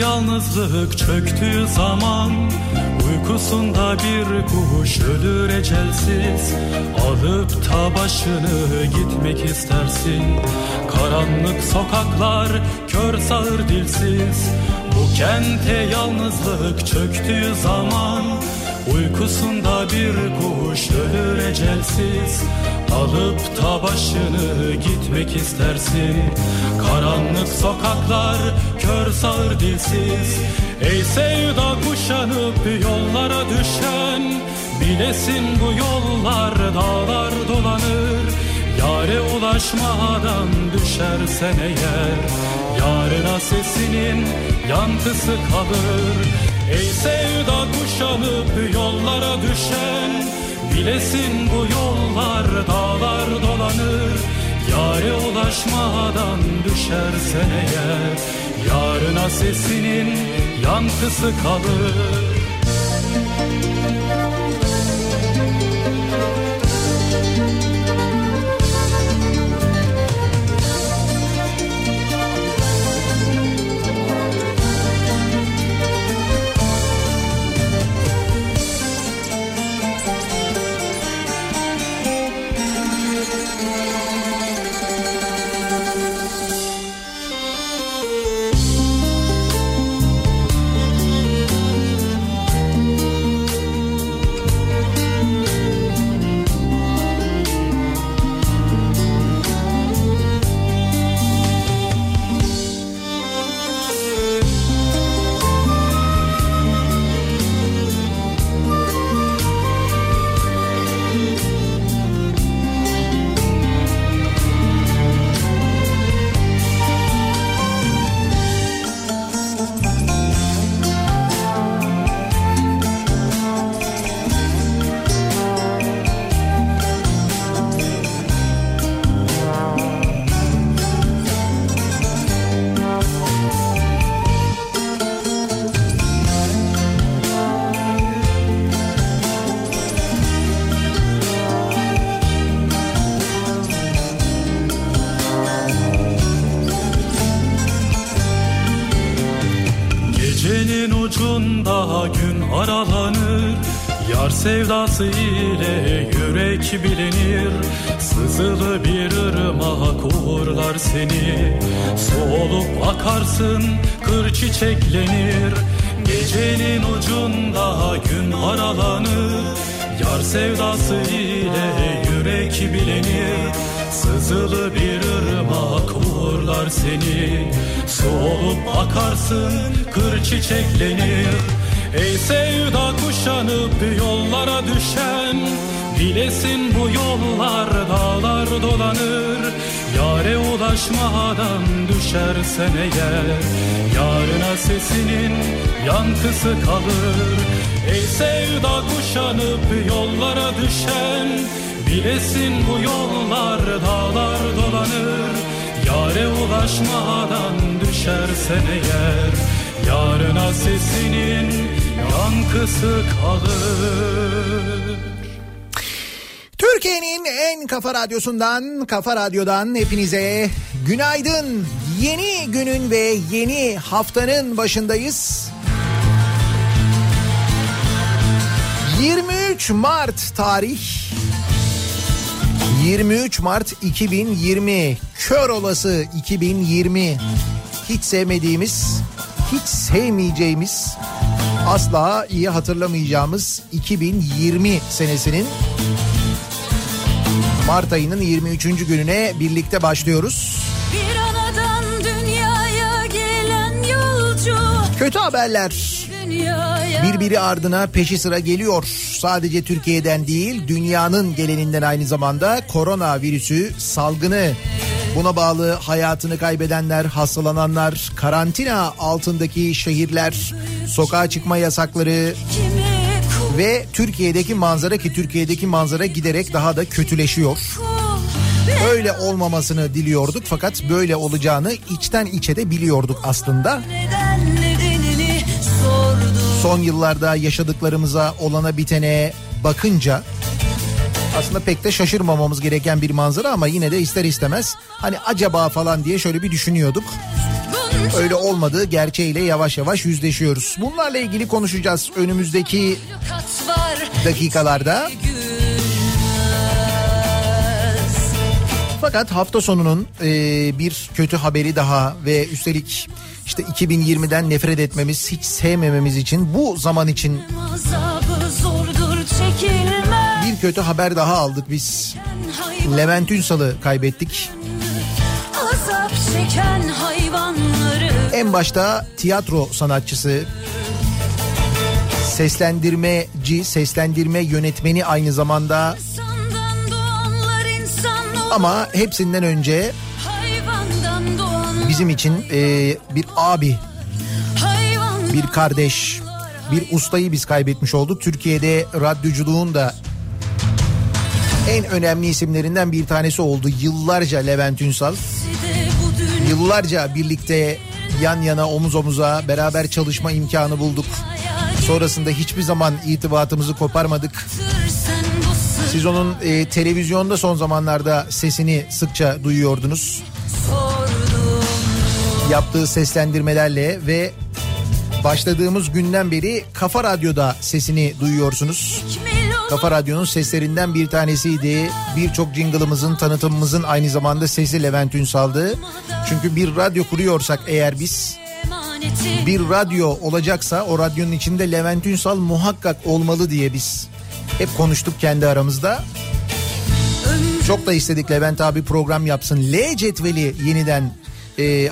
Yalnızlık çöktüğü zaman uykusunda bir kuş ölür ecelsiz, alıp ta başını gitmek istersin. Karanlık sokaklar kör sağır dilsiz, bu kente yalnızlık çöktüğü zaman uykusunda bir kuş ölür ecelsiz, alıp ta başını gitmek istersin. Karanlık sokaklar kör sağır dilsiz, ey sevda kuşanıp yollara düşen, bilesin bu yollar dağlar dolanır. Yâre ulaşmadan düşersen eğer, yarına sesinin yankısı kalır. Ey sevda kuşanıp yollara düşen, bilesin bu yollar dağlar dolanır. Yâre ulaşmadan düşersen eğer, yarına sesinin yankısı kalır. Sevdası ile yürek bilinir, sızılı bir ırmak uğurlar seni. Soğulup akarsın, kır çiçeklenir. Gecenin ucunda gün aralanır, yar sevdası ile yürek bilinir, sızılı bir ırmak uğurlar seni. Soğulup akarsın, kır çiçeklenir. Ey sevda kuşanıp yollara düşen, bilesin bu yollar dağlar dolanır. Yâre ulaşmadan düşersen eğer, yarına sesinin yankısı kalır. Ey sevda kuşanıp yollara düşen, bilesin bu yollar dağlar dolanır. Yâre ulaşmadan düşersen eğer, yarına sesinin yankısı kalır. Türkiye'nin en kafa radyosundan, Kafa Radyo'dan hepinize günaydın. Yeni günün ve yeni haftanın başındayız. 23 Mart tarih. 23 Mart 2020. Kör olası 2020. Hiç sevmediğimiz, hiç sevmeyeceğimiz, asla iyi hatırlamayacağımız 2020 senesinin Mart ayının 23. gününe birlikte başlıyoruz. Bir anadan dünyaya gelen yolcu. Kötü haberler birbiri ardına peşi sıra geliyor. Sadece Türkiye'den değil, dünyanın geleninden aynı zamanda koronavirüsü salgını, buna bağlı hayatını kaybedenler, hastalananlar, karantina altındaki şehirler, sokağa çıkma yasakları ve Türkiye'deki manzara, ki Türkiye'deki manzara giderek daha da kötüleşiyor. Öyle olmamasını diliyorduk fakat böyle olacağını içten içe de biliyorduk aslında. Son yıllarda yaşadıklarımıza, olana bitene bakınca aslında pek de şaşırmamamız gereken bir manzara ama yine de ister istemez hani acaba falan diye şöyle bir düşünüyorduk. Öyle olmadığı gerçeğiyle yavaş yavaş yüzleşiyoruz. Bunlarla ilgili konuşacağız önümüzdeki dakikalarda. Fakat hafta sonunun bir kötü haberi daha ve üstelik işte 2020'den nefret etmemiz, hiç sevmememiz için bu zaman için bir kötü haber daha aldık biz. Levent Ünsal'ı kaybettik. En başta tiyatro sanatçısı, seslendirmeci, seslendirme yönetmeni aynı zamanda. Ama hepsinden önce bizim için bir abi, bir kardeş, bir ustayı biz kaybetmiş olduk. Türkiye'de radyoculuğun da en önemli isimlerinden bir tanesi oldu yıllarca Levent Ünsal. Yıllarca birlikte yan yana, omuz omuza beraber çalışma imkanı bulduk. Sonrasında hiçbir zaman irtibatımızı koparmadık. Siz onun televizyonda son zamanlarda sesini sıkça duyuyordunuz. Yaptığı seslendirmelerle ve başladığımız günden beri Kafa Radyo'da sesini duyuyorsunuz. Kafa Radyo'nun seslerinden bir tanesiydi. Birçok jingle'ımızın, tanıtımımızın aynı zamanda sesi Levent Ünsal'dı. Çünkü bir radyo kuruyorsak eğer, biz bir radyo olacaksa o radyonun içinde Levent Ünsal muhakkak olmalı diye biz hep konuştuk kendi aramızda. Çok da istedik Levent abi program yapsın. L Cetveli yeniden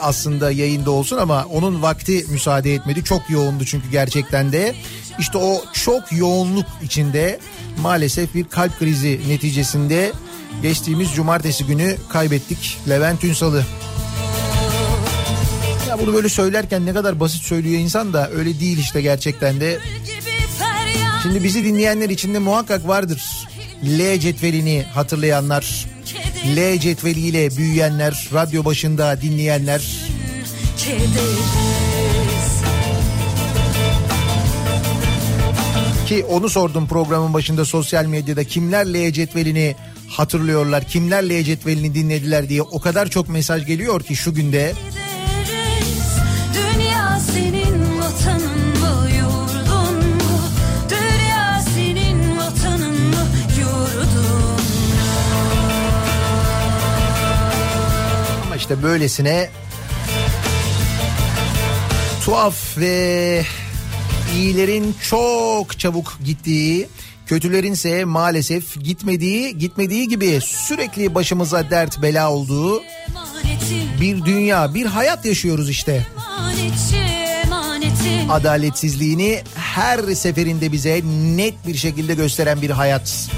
aslında yayında olsun ama onun vakti müsaade etmedi. Çok yoğundu çünkü gerçekten de. İşte o çok yoğunluk içinde maalesef bir kalp krizi neticesinde geçtiğimiz cumartesi günü kaybettik Levent Ünsal'ı. Ya bunu böyle söylerken ne kadar basit söylüyor insan da öyle değil işte gerçekten de. Şimdi bizi dinleyenler içinde muhakkak vardır L Cetveli'ni hatırlayanlar, L Cetveli'yle büyüyenler, radyo başında dinleyenler. Ki onu sordum programın başında, sosyal medyada kimler L Cetveli'ni hatırlıyorlar, kimler L Cetveli'ni dinlediler diye o kadar çok mesaj geliyor ki şu günde. Dünya senin vatanın. İşte böylesine tuhaf ve iyilerin çok çabuk gittiği, kötülerinse maalesef gitmediği gibi sürekli başımıza dert bela olduğu bir dünya, bir hayat yaşıyoruz işte. Adaletsizliğini her seferinde bize net bir şekilde gösteren bir hayat.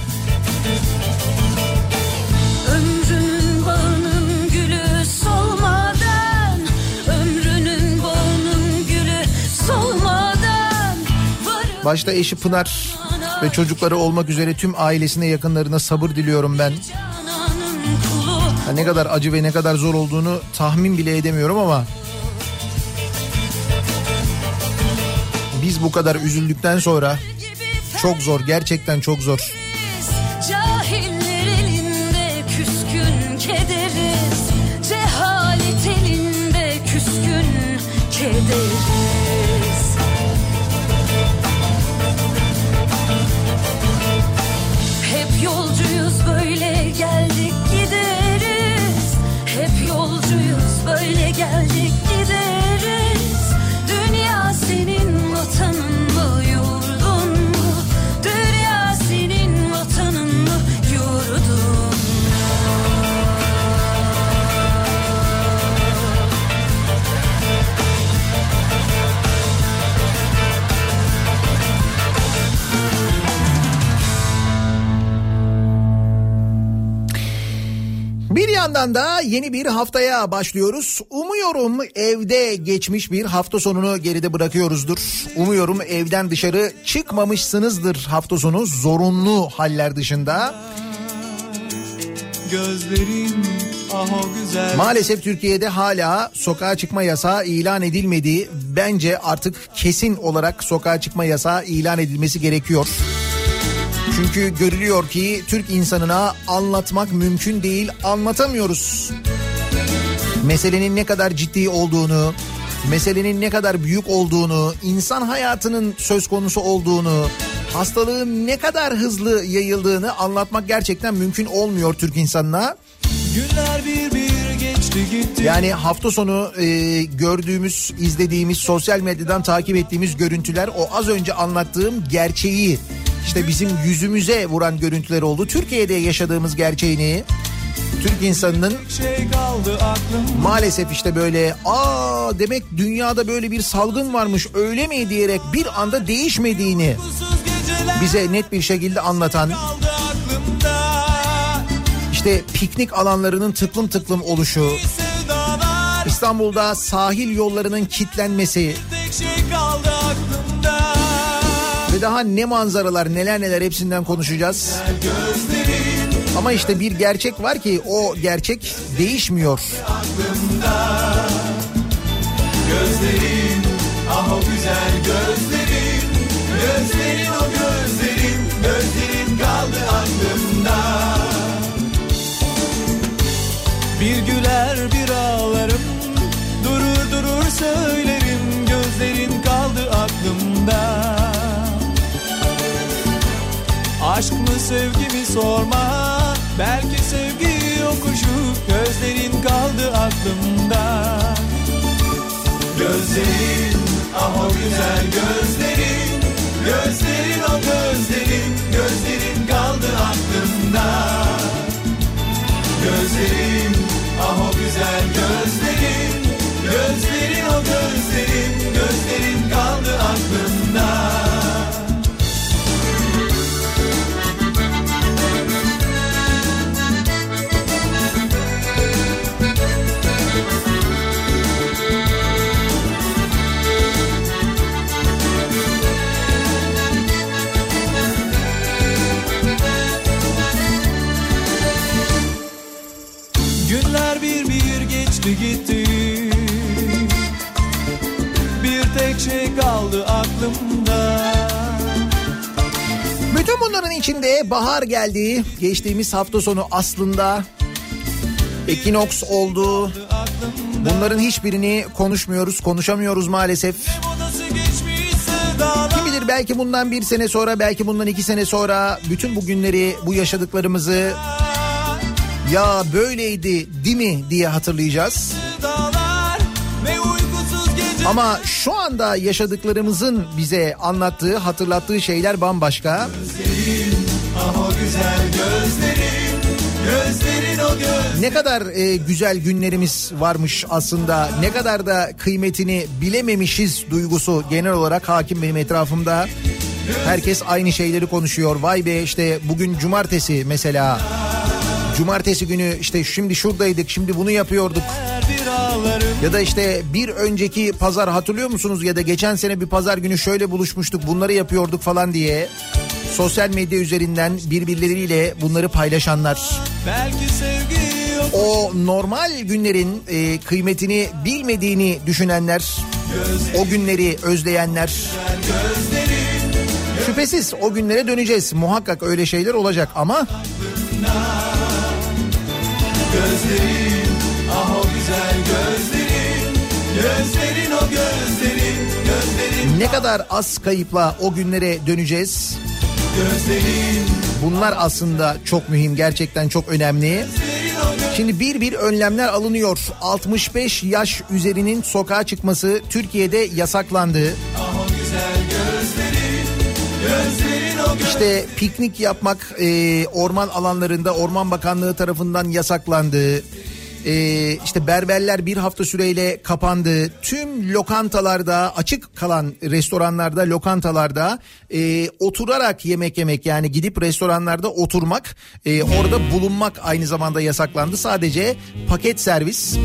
Başta eşi Pınar ve çocukları olmak üzere tüm ailesine, yakınlarına sabır diliyorum ben. Ne kadar acı ve ne kadar zor olduğunu tahmin bile edemiyorum ama biz bu kadar üzüldükten sonra çok zor, gerçekten çok zor. Geldik gideriz, yandan da yeni bir haftaya başlıyoruz. Umuyorum evde geçmiş bir hafta sonunu geride bırakıyoruzdur. Umuyorum evden dışarı çıkmamışsınızdır hafta sonu zorunlu haller dışında. Gözlerin ah o güzel. Maalesef Türkiye'de hala sokağa çıkma yasağı ilan edilmediği, bence artık kesin olarak sokağa çıkma yasağı ilan edilmesi gerekiyor. Çünkü görülüyor ki Türk insanına anlatmak mümkün değil, anlatamıyoruz. Meselenin ne kadar ciddi olduğunu, meselenin ne kadar büyük olduğunu, insan hayatının söz konusu olduğunu, hastalığın ne kadar hızlı yayıldığını anlatmak gerçekten mümkün olmuyor Türk insanına. Yani hafta sonu gördüğümüz, izlediğimiz, sosyal medyadan takip ettiğimiz görüntüler, o az önce anlattığım gerçeği, İşte bizim yüzümüze vuran görüntüler oldu. Türkiye'de yaşadığımız gerçeğini, Türk insanının maalesef işte böyle demek dünyada böyle bir salgın varmış öyle mi diyerek bir anda değişmediğini bize net bir şekilde anlatan, işte piknik alanlarının tıklım tıklım oluşu, İstanbul'da sahil yollarının kilitlenmesi ve daha ne manzaralar, neler neler, hepsinden konuşacağız. Ama işte bir gerçek var ki o gerçek değişmiyor. Gözlerin, ah o güzel gözlerin, gözlerin o gözlerin, gözlerin kaldı aklımda. Bir güler bir ağlarım, durur söylerim, gözlerin kaldı aklımda. Aşk mı sevgi mi sorma, belki sevgi yokuşu, gözlerin kaldı aklımda. Gözlerin, ah o güzel gözlerin, gözlerin o gözlerin, gözlerin kaldı aklımda. Gözlerin, ah o güzel gözlerin, gözlerin o gözlerin, gözlerin kaldı aklımda. Gitti. Bir tek şey kaldı aklımda. Bütün bunların içinde bahar geldi. Geçtiğimiz hafta sonu aslında ekinoks oldu. Bunların hiçbirini konuşamıyoruz maalesef. Kim bilir, belki bundan bir sene sonra, belki bundan 2 sene sonra bütün bu günleri, bu yaşadıklarımızı ya böyleydi değil mi diye hatırlayacağız. Ama şu anda yaşadıklarımızın bize anlattığı, hatırlattığı şeyler bambaşka. Gözlerin, ah o güzel gözlerin, gözlerin o gözlerin. Ne kadar güzel günlerimiz varmış aslında. Ne kadar da kıymetini bilememişiz duygusu genel olarak hakim benim etrafımda. Herkes aynı şeyleri konuşuyor. Vay be, işte bugün cumartesi mesela. Cumartesi günü işte şimdi şuradaydık, şimdi bunu yapıyorduk. Ya da işte bir önceki pazar, hatırlıyor musunuz? Ya da geçen sene bir pazar günü şöyle buluşmuştuk, bunları yapıyorduk falan diye. Sosyal medya üzerinden birbirleriyle bunları paylaşanlar. O normal günlerin kıymetini bilmediğini düşünenler, o günleri özleyenler. Şüphesiz o günlere döneceğiz. Muhakkak öyle şeyler olacak ama... Gözlerin, ah o güzel gözlerin, gözlerin o gözlerin, gözlerin. Ne kadar az kayıpla o günlere döneceğiz. Gözlerin. Bunlar aslında çok mühim, gerçekten çok önemli. Şimdi bir önlemler alınıyor. 65 yaş üzerinin sokağa çıkması Türkiye'de yasaklandı. Ah o güzel gözlerin, gözlerin. İşte piknik yapmak Orman Bakanlığı tarafından yasaklandı. işte berberler bir hafta süreyle kapandı. Tüm lokantalarda, açık kalan restoranlarda, lokantalarda oturarak yemek yemek, yani gidip restoranlarda oturmak, orada bulunmak aynı zamanda yasaklandı. Sadece paket servis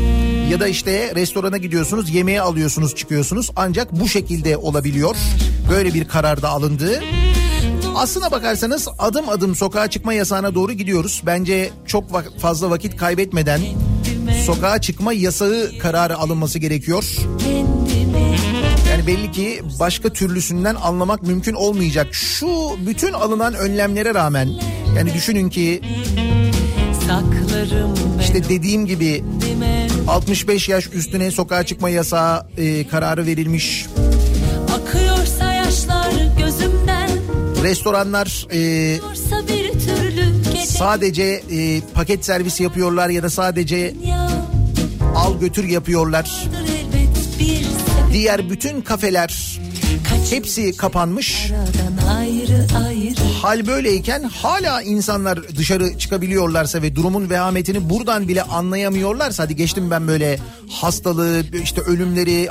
ya da işte restorana gidiyorsunuz, yemeği alıyorsunuz, çıkıyorsunuz. Ancak bu şekilde olabiliyor. Böyle bir karar da alındı. Aslına bakarsanız adım adım sokağa çıkma yasağına doğru gidiyoruz. Bence çok fazla vakit kaybetmeden sokağa çıkma yasağı kararı alınması gerekiyor. Yani belli ki başka türlüsünden anlamak mümkün olmayacak. Şu bütün alınan önlemlere rağmen, yani düşünün ki işte dediğim gibi 65 yaş üstüne sokağa çıkma yasağı kararı verilmiş. Akıyorsa yaşlar gözümden. Restoranlar sadece paket servisi yapıyorlar ya da sadece al götür yapıyorlar. Diğer bütün kafeler hepsi kapanmış. Hal böyleyken hala insanlar dışarı çıkabiliyorlarsa ve durumun vehametini buradan bile anlayamıyorlarsa, hadi geçtim ben böyle hastalığı, işte ölümleri,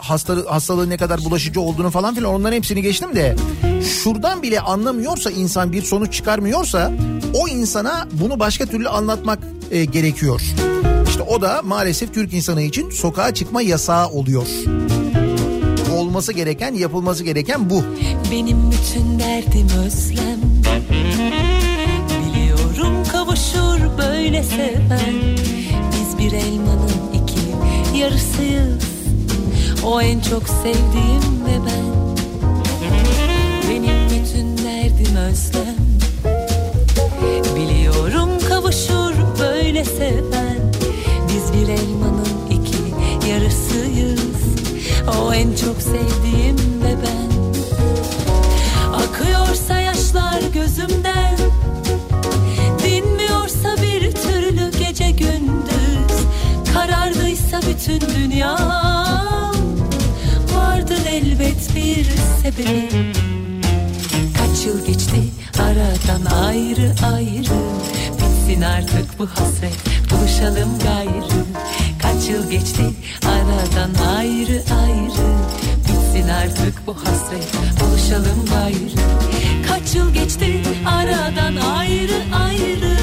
hastalığın ne kadar bulaşıcı olduğunu falan filan, onların hepsini geçtim de şuradan bile anlamıyorsa insan, bir sonuç çıkarmıyorsa o insana bunu başka türlü anlatmak gerekiyor. İşte o da maalesef Türk insanı için sokağa çıkma yasağı oluyor. Olması gereken, yapılması gereken bu. Benim bütün derdim özlem. Biliyorum kavuşur böyle seven. Biz bir elmanın iki yarısıyız. O en çok sevdiğim ve ben. Benim bütün derdim özlem. Biliyorum kavuşur böyle seven. Biz bir elmanın iki yarısıyız. O en çok sevdiğim ve ben. Akıyorsa yaşlar gözümden, dinmiyorsa bir türlü gece gündüz, karardıysa bütün dünya, vardır elbet bir sebebi. Kaç yıl geçti aradan ayrı ayrı, bitsin artık bu hasret, buluşalım gayrı. Kaç yıl geçti aradan ayrı ayrı, bitsin artık bu hasret, buluşalım gayrı. Kaç yıl geçti aradan ayrı ayrı,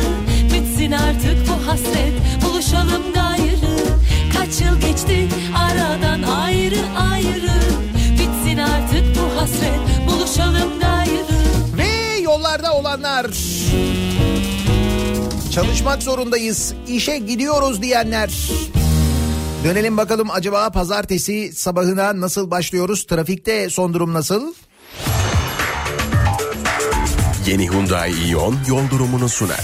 bitsin artık bu hasret, buluşalım gayrı. Kaç yıl geçti aradan ayrı ayrı, bitsin artık bu hasret, buluşalım gayrı. Ve yollarda olanlar, çalışmak zorundayız, işe gidiyoruz diyenler, dönelim bakalım acaba pazartesi sabahına nasıl başlıyoruz? Trafikte son durum nasıl? Yeni Hyundai Ion yol durumunu sunar.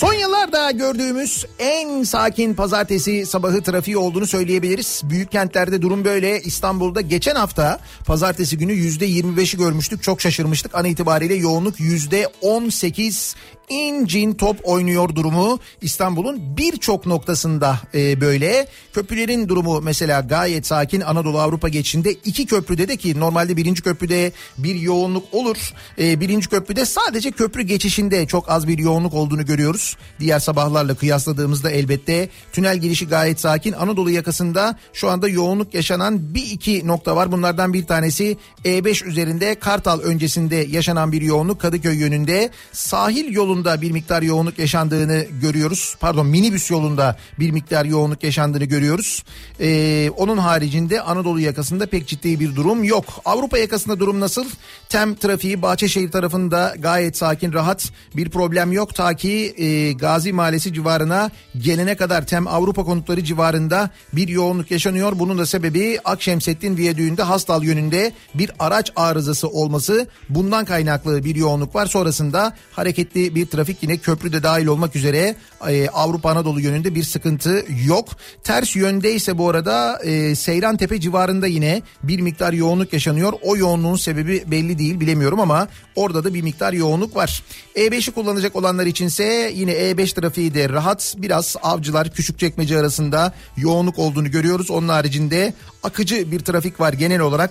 Son yıllarda gördüğümüz en sakin pazartesi sabahı trafiği olduğunu söyleyebiliriz. Büyük kentlerde durum böyle. İstanbul'da geçen hafta pazartesi günü %25'i görmüştük. Çok şaşırmıştık. An itibariyle yoğunluk %18. İncin top oynuyor durumu İstanbul'un birçok noktasında böyle. Köprülerin durumu mesela gayet sakin. Anadolu Avrupa geçişinde iki köprüde de, ki normalde birinci köprüde bir yoğunluk olur. Birinci köprüde sadece köprü geçişinde çok az bir yoğunluk olduğunu görüyoruz. Diğer sabahlarla kıyasladığımızda elbette. Tünel girişi gayet sakin. Anadolu yakasında şu anda yoğunluk yaşanan bir iki nokta var. Bunlardan bir tanesi E5 üzerinde Kartal öncesinde yaşanan bir yoğunluk. Kadıköy yönünde sahil yolunda bir miktar yoğunluk yaşandığını görüyoruz. Pardon, minibüs yolunda bir miktar yoğunluk yaşandığını görüyoruz. Onun haricinde Anadolu yakasında pek ciddi bir durum yok. Avrupa yakasında durum nasıl? Tem trafiği Bahçeşehir tarafında gayet sakin, rahat, bir problem yok. Ta ki Gazi Mahallesi civarına gelene kadar Tem Avrupa konutları civarında bir yoğunluk yaşanıyor. Bunun da sebebi Akşemseddin Viyadüğü'nde Hastal yönünde bir araç arızası olması. Bundan kaynaklı bir yoğunluk var. Sonrasında hareketli bir trafik, yine köprü de dahil olmak üzere Avrupa Anadolu yönünde bir sıkıntı yok. Ters yönde ise bu arada Seyrantepe civarında yine bir miktar yoğunluk yaşanıyor. O yoğunluğun sebebi belli değil, bilemiyorum ama orada da bir miktar yoğunluk var. E5'i kullanacak olanlar içinse yine E5 trafiği de rahat. Biraz Avcılar Küçükçekmece arasında yoğunluk olduğunu görüyoruz. Onun haricinde akıcı bir trafik var genel olarak.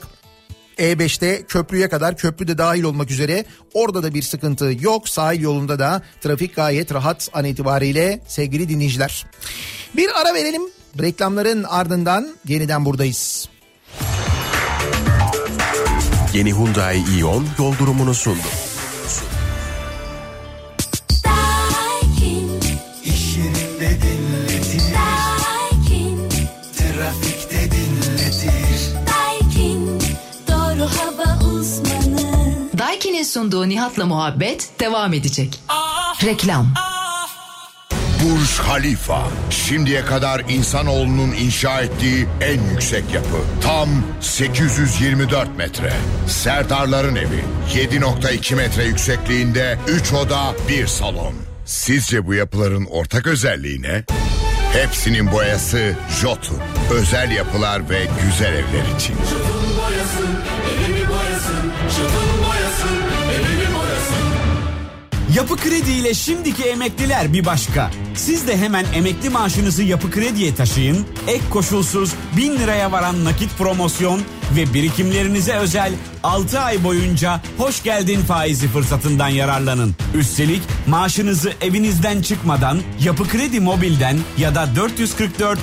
E5'te köprüye kadar, köprü de dahil olmak üzere orada da bir sıkıntı yok. Sahil yolunda da trafik gayet rahat an itibariyle sevgili dinleyiciler. Bir ara verelim, reklamların ardından yeniden buradayız. Yeni Hyundai Ion yol durumunu sundu. Daikin'in sunduğu Nihat'la Muhabbet devam edecek. Reklam. Burj Khalifa, şimdiye kadar insanoğlunun inşa ettiği en yüksek yapı. Tam 824 metre. Serdarların evi, 7.2 metre yüksekliğinde, 3 oda, 1 salon. Sizce bu yapıların ortak özelliği ne? Hepsinin boyası Jotun. Özel yapılar ve güzel evler için. Jotun boyası, evimi boyasın. Jotun boyasın, evimi boyasın. Yapı Kredi ile şimdiki emekliler bir başka. Siz de hemen emekli maaşınızı Yapı Kredi'ye taşıyın. Ek koşulsuz 1000 liraya varan nakit promosyon ve birikimlerinize özel 6 ay boyunca hoş geldin faizi fırsatından yararlanın. Üstelik maaşınızı evinizden çıkmadan Yapı Kredi Mobil'den ya da 444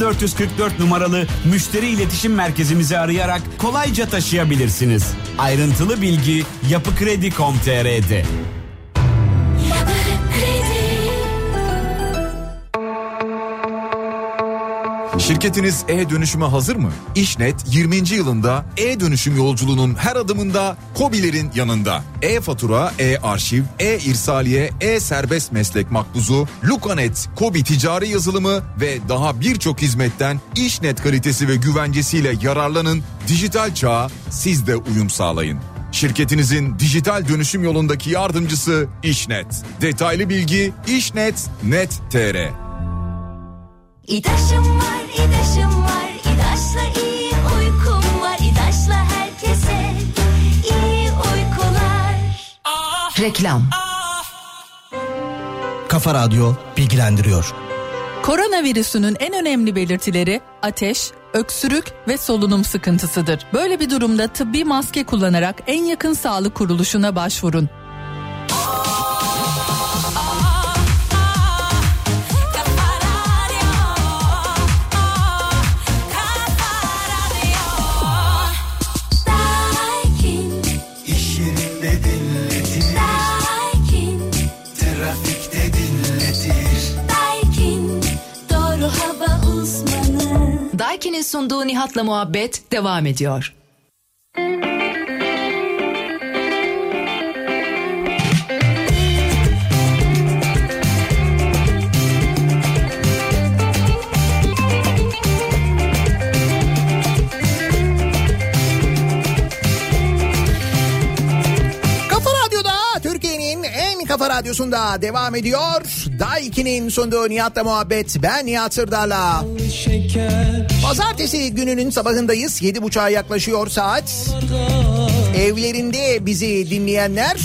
0444 numaralı müşteri iletişim merkezimizi arayarak kolayca taşıyabilirsiniz. Ayrıntılı bilgi yapıkredi.com.tr'de. Şirketiniz e-dönüşüme hazır mı? İşnet 20. yılında e-dönüşüm yolculuğunun her adımında KOBİ'lerin yanında. E-fatura, e-arşiv, e-irsaliye, e-serbest meslek makbuzu, Lukanet, KOBİ ticari yazılımı ve daha birçok hizmetten İşnet kalitesi ve güvencesiyle yararlanın. Dijital çağa siz de uyum sağlayın. Şirketinizin dijital dönüşüm yolundaki yardımcısı İşnet. Detaylı bilgi işnet.net.tr. İdaşım var, İdaşım var, İdaşla iyi uykum var, İdaşla herkese iyi uykular. Reklam. Kafa Radyo bilgilendiriyor. Koronavirüsünün en önemli belirtileri ateş, öksürük ve solunum sıkıntısıdır. Böyle bir durumda tıbbi maske kullanarak en yakın sağlık kuruluşuna başvurun. Daikin'in sunduğu Nihat'la Muhabbet devam ediyor. Kafa Radyosu'nda devam ediyor. Daiki'nin sunduğu Nihat'la Muhabbet. Ben Nihat Sırdar'la. Pazartesi gününün sabahındayız. 7.30'a yaklaşıyor saat. Evlerinde bizi dinleyenler,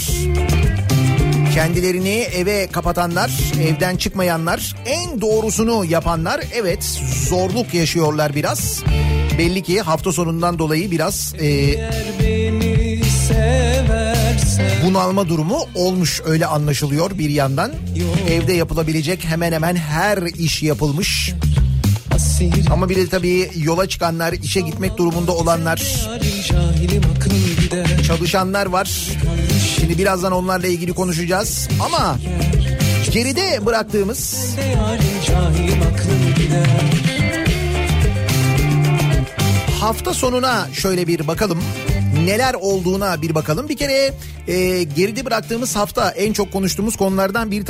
kendilerini eve kapatanlar, evden çıkmayanlar, en doğrusunu yapanlar, evet, zorluk yaşıyorlar biraz. Belli ki hafta sonundan dolayı biraz bunalma durumu olmuş, öyle anlaşılıyor bir yandan. Evde yapılabilecek hemen hemen her iş yapılmış. Ama bir de tabii yola çıkanlar, işe gitmek durumunda olanlar, çalışanlar var. Şimdi birazdan onlarla ilgili konuşacağız. Ama geride bıraktığımız hafta sonuna şöyle bir bakalım. Neler olduğuna bir bakalım. Bir kere geride bıraktığımız hafta en çok konuştuğumuz konulardan bir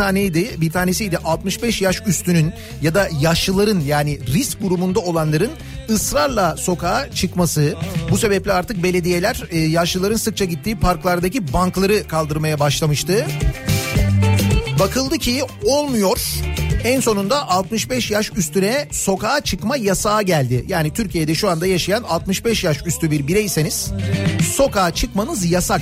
tanesiydi 65 yaş üstünün ya da yaşlıların, yani risk grubunda olanların ısrarla sokağa çıkması. Bu sebeple artık belediyeler yaşlıların sıkça gittiği parklardaki bankları kaldırmaya başlamıştı. Bakıldı ki olmuyor. En sonunda 65 yaş üstüne sokağa çıkma yasağı geldi. Yani Türkiye'de şu anda yaşayan 65 yaş üstü bir bireyseniz sokağa çıkmanız yasak.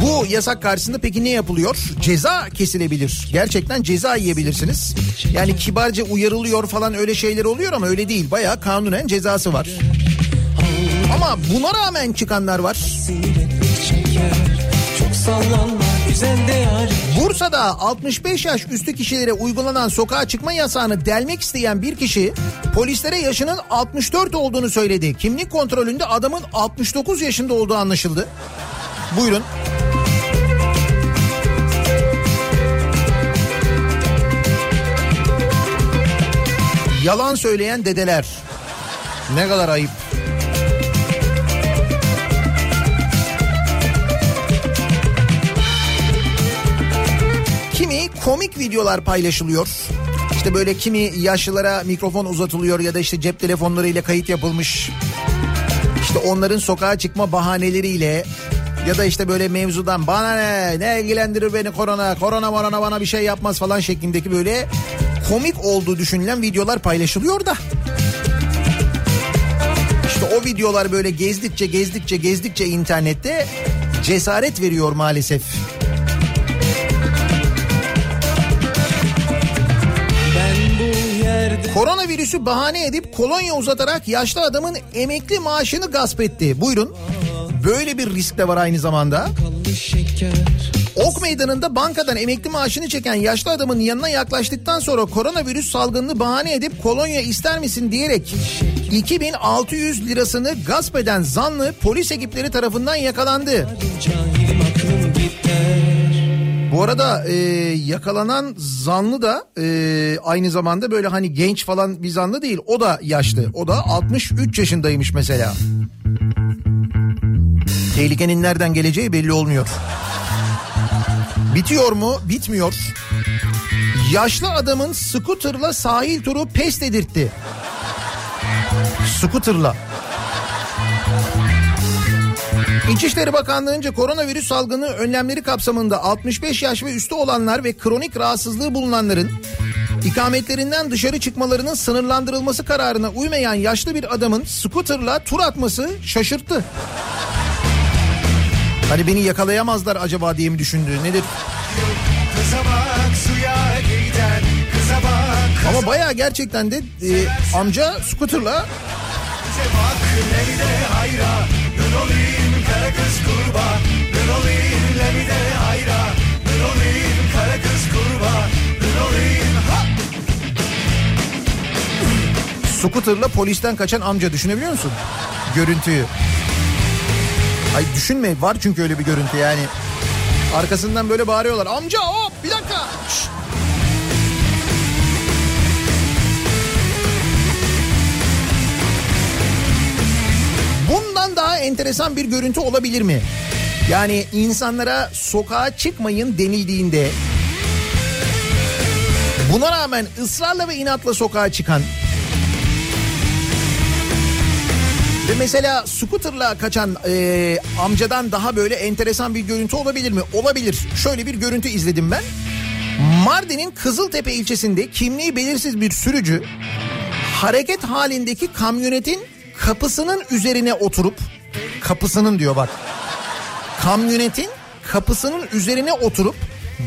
Bu yasak karşısında peki ne yapılıyor? Ceza kesilebilir. Gerçekten ceza yiyebilirsiniz. Yani kibarca uyarılıyor falan, öyle şeyler oluyor ama öyle değil. Bayağı kanunen cezası var. Ama buna rağmen çıkanlar var. Bursa'da 65 yaş üstü kişilere uygulanan sokağa çıkma yasağını delmek isteyen bir kişi polislere yaşının 64 olduğunu söyledi. Kimlik kontrolünde adamın 69 yaşında olduğu anlaşıldı. Buyurun. Yalan söyleyen dedeler. Ne kadar ayıp. Kimi komik videolar paylaşılıyor. İşte böyle kimi yaşlılara mikrofon uzatılıyor ya da işte cep telefonlarıyla kayıt yapılmış. İşte onların sokağa çıkma bahaneleriyle ya da işte böyle mevzudan bana ne ilgilendirir beni korona bana bir şey yapmaz falan şeklindeki böyle komik olduğu düşünülen videolar paylaşılıyor da. İşte o videolar böyle gezdikçe internette cesaret veriyor maalesef. Koronavirüsü bahane edip kolonya uzatarak yaşlı adamın emekli maaşını gasp etti. Buyurun. Böyle bir risk de var aynı zamanda. Ok Meydanı'nda bankadan emekli maaşını çeken yaşlı adamın yanına yaklaştıktan sonra koronavirüs salgınını bahane edip kolonya ister misin diyerek 2600 lirasını gasp eden zanlı polis ekipleri tarafından yakalandı. Bu arada yakalanan zanlı da aynı zamanda böyle hani genç falan bir zanlı değil. O da yaşlı. O da 63 yaşındaymış mesela. Tehlikenin nereden geleceği belli olmuyor. Bitiyor mu? Bitmiyor. Yaşlı adamın skuterla sahil turu pes dedirtti. Skuterla. İçişleri Bakanlığı'nca koronavirüs salgını önlemleri kapsamında 65 yaş ve üstü olanlar ve kronik rahatsızlığı bulunanların ikametlerinden dışarı çıkmalarının sınırlandırılması kararına uymayan yaşlı bir adamın skuterla tur atması şaşırttı. Hani beni yakalayamazlar acaba diye mi düşündü? Nedir? Ama bayağı gerçekten de amca skuterla... Skuterla polisten kaçan amca, düşünebiliyor musun görüntüyü? Ay düşünme, var çünkü öyle bir görüntü yani. Arkasından böyle bağırıyorlar. Amca hop bir dakika. Şşt. Bundan daha enteresan bir görüntü olabilir mi? Yani insanlara sokağa çıkmayın denildiğinde buna rağmen ısrarla ve inatla sokağa çıkan ve mesela skuterla kaçan amcadan daha böyle enteresan bir görüntü olabilir mi? Olabilir. Şöyle bir görüntü izledim ben. Mardin'in Kızıltepe ilçesinde kimliği belirsiz bir sürücü hareket halindeki kamyonetin kapısının üzerine oturup, kapısının diyor bak, kamyonetin kapısının üzerine oturup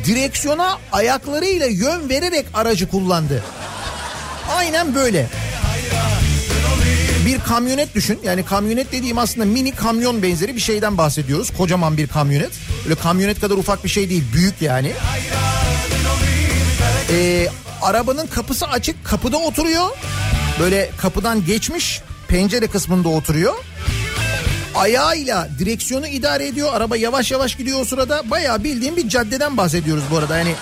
direksiyona ayaklarıyla yön vererek aracı kullandı. Aynen böyle. Bir kamyonet düşün, yani kamyonet dediğim aslında mini kamyon benzeri bir şeyden bahsediyoruz. Kocaman bir kamyonet. Öyle kamyonet kadar ufak bir şey değil, büyük yani. Arabanın kapısı açık, kapıda oturuyor. Böyle kapıdan geçmiş, pencere kısmında oturuyor. Ayağıyla direksiyonu idare ediyor. Araba yavaş yavaş gidiyor o sırada. Bayağı bildiğin bir caddeden bahsediyoruz bu arada. Yani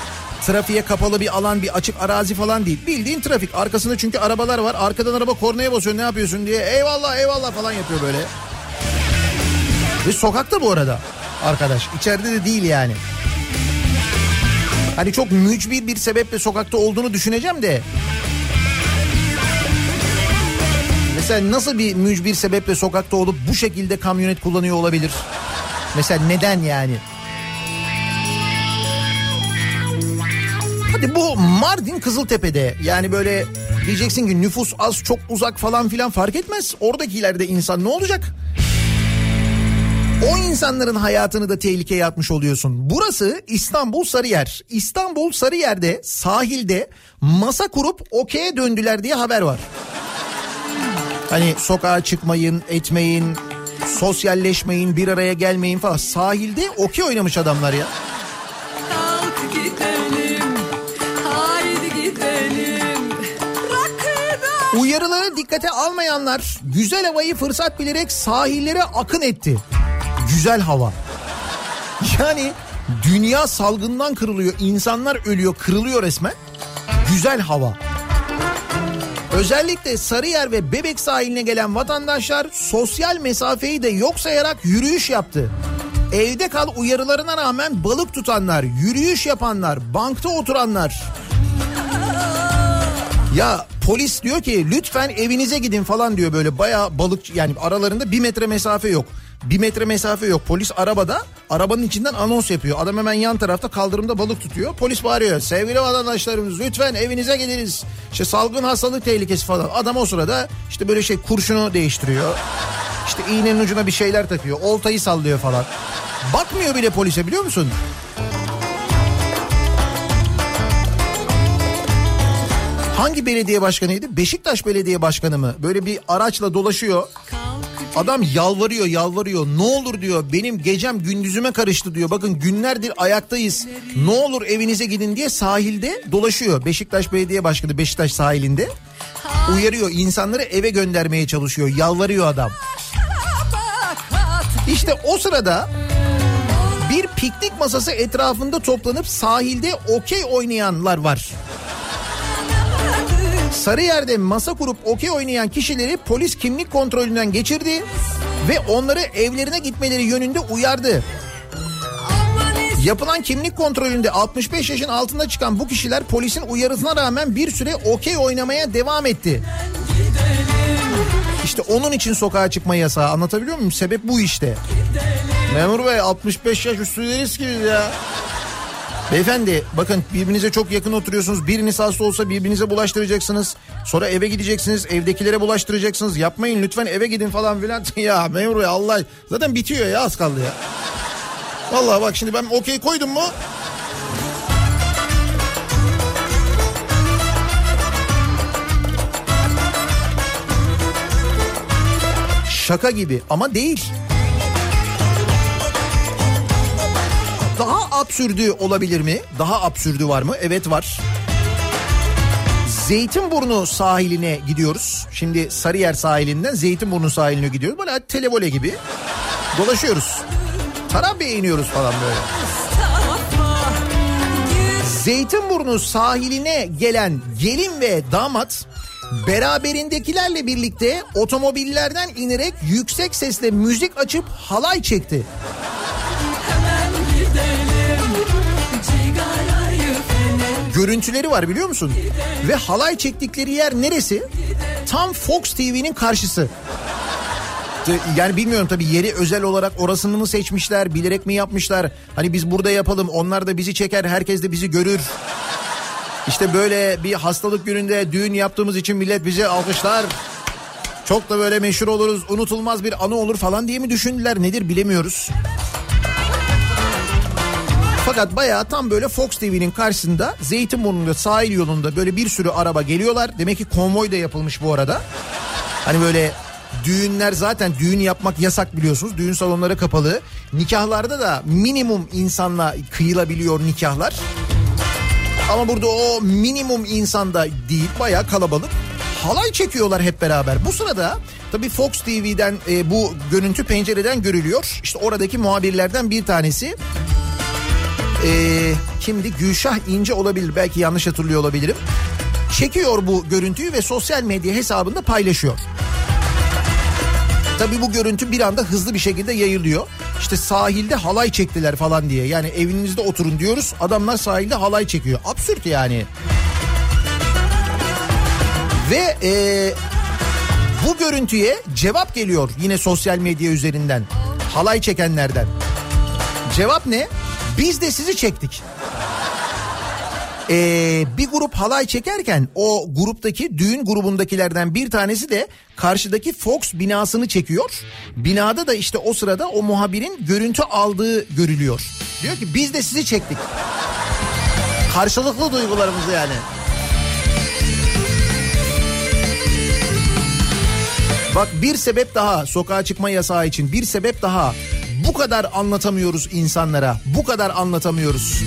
trafiğe kapalı bir alan, bir açık arazi falan değil. Bildiğin trafik. Arkasında çünkü arabalar var. Arkadan araba kornaya basıyor, ne yapıyorsun diye. Eyvallah eyvallah falan yapıyor böyle. Ve sokakta bu arada arkadaş. İçeride de değil yani. Hani çok mücbir bir sebeple sokakta olduğunu düşüneceğim de. Mesela nasıl bir mücbir sebeple sokakta olup bu şekilde kamyonet kullanıyor olabilir? Mesela neden yani? Hadi bu Mardin Kızıltepe'de, yani böyle diyeceksin ki nüfus az çok uzak falan filan fark etmez. Oradakilerde insan ne olacak? O insanların hayatını da tehlikeye atmış oluyorsun. Burası İstanbul Sarıyer. İstanbul Sarıyer'de sahilde masa kurup okey'e döndüler diye haber var. Hani sokağa çıkmayın, etmeyin, Sosyalleşmeyin, bir araya gelmeyin falan. Sahilde okey oynamış adamlar ya. Uyarıları dikkate almayanlar güzel havayı fırsat bilerek sahillere akın etti. Güzel hava. Yani dünya salgından kırılıyor, insanlar ölüyor, kırılıyor resmen. Güzel hava. Özellikle Sarıyer ve Bebek sahiline gelen vatandaşlar sosyal mesafeyi de yok sayarak yürüyüş yaptı. Evde kal uyarılarına rağmen balık tutanlar, yürüyüş yapanlar, bankta oturanlar. Ya polis diyor ki lütfen evinize gidin falan diyor, böyle bayağı balık, yani aralarında 1 metre mesafe yok. 1 metre mesafe yok. Polis arabada, arabanın içinden anons yapıyor. Adam hemen yan tarafta kaldırımda balık tutuyor. Polis bağırıyor. Sevgili vatandaşlarımız lütfen evinize geliriz. İşte salgın hastalık tehlikesi falan. Adam o sırada işte böyle şey, kurşunu değiştiriyor. İşte iğnenin ucuna bir şeyler takıyor. Oltayı sallıyor falan. Bakmıyor bile polise, biliyor musun? Hangi belediye başkanıydı? Beşiktaş belediye başkanı mı? Böyle bir araçla dolaşıyor. Adam yalvarıyor. Ne olur diyor, benim gecem gündüzüme karıştı diyor. Bakın günlerdir ayaktayız. Ne olur evinize gidin diye sahilde dolaşıyor. Beşiktaş belediye başkanı Beşiktaş sahilinde. Uyarıyor, insanları eve göndermeye çalışıyor. Yalvarıyor adam. İşte o sırada bir piknik masası etrafında toplanıp sahilde okey oynayanlar var. Sarıyer'de masa kurup okey oynayan kişileri polis kimlik kontrolünden geçirdi ve onları evlerine gitmeleri yönünde uyardı. Yapılan kimlik kontrolünde 65 yaşın altında çıkan bu kişiler polisin uyarısına rağmen bir süre okey oynamaya devam etti. İşte onun için sokağa çıkma yasağı, anlatabiliyor muyum? Sebep bu işte. Memur bey, 65 yaş üstü değiliz ki biz ya. Beyefendi bakın, birbirinize çok yakın oturuyorsunuz. Biriniz hasta olsa birbirinize bulaştıracaksınız. Sonra eve gideceksiniz. Evdekilere bulaştıracaksınız. Yapmayın lütfen, eve gidin falan filan. Ya memur ya, Allah. Zaten bitiyor ya, az kaldı ya. Vallahi bak şimdi ben okey koydum mu? Şaka gibi ama değil. Daha absürdü olabilir mi? Daha absürdü var mı? Evet var. Zeytinburnu sahiline gidiyoruz. Şimdi Sarıyer sahilinden Zeytinburnu sahiline gidiyoruz. Böyle televole gibi dolaşıyoruz. Tarabya'ya iniyoruz falan böyle. Zeytinburnu sahiline gelen gelin ve damat beraberindekilerle birlikte otomobillerden inerek yüksek sesle müzik açıp halay çekti. Görüntüleri var, biliyor musun? Ve halay çektikleri yer neresi? Tam Fox TV'nin karşısı. Yani bilmiyorum tabii, yeri özel olarak orasını mı seçmişler, bilerek mi yapmışlar? Hani biz burada yapalım, onlar da bizi çeker, herkes de bizi görür. İşte böyle bir hastalık gününde düğün yaptığımız için millet bizi alkışlar. Çok da böyle meşhur oluruz, unutulmaz bir anı olur falan diye mi düşündüler, nedir bilemiyoruz. Fakat bayağı tam böyle Fox TV'nin karşısında Zeytinburnu'nda sahil yolunda böyle bir sürü araba geliyorlar. Demek ki konvoy da yapılmış bu arada. Hani böyle düğünler, zaten düğün yapmak yasak biliyorsunuz. Düğün salonları kapalı. Nikahlarda da minimum insanla kıyılabiliyor nikahlar. Ama burada o minimum insanda değil, bayağı kalabalık. Halay çekiyorlar hep beraber. Bu sırada tabii Fox TV'den bu görüntü pencereden görülüyor. İşte oradaki muhabirlerden bir tanesi... Kimdi? Gülşah İnce olabilir. Belki yanlış hatırlıyor olabilirim. Çekiyor bu görüntüyü ve sosyal medya hesabında paylaşıyor. Tabii bu görüntü bir anda hızlı bir şekilde yayılıyor. İşte sahilde halay çektiler falan diye. Yani evinizde oturun diyoruz. Adamlar sahilde halay çekiyor. Absürt yani. Ve bu görüntüye cevap geliyor yine sosyal medya üzerinden. Halay çekenlerden. Cevap ne? Biz de sizi çektik. Bir grup halay çekerken o gruptaki, düğün grubundakilerden bir tanesi de karşıdaki Fox binasını çekiyor. Binada da işte o sırada o muhabirin görüntü aldığı görülüyor. Diyor ki biz de sizi çektik. Karşılıklı duygularımızı yani. Bak bir sebep daha, sokağa çıkma yasağı için bir sebep daha. Bu kadar anlatamıyoruz insanlara. Bu kadar anlatamıyoruz.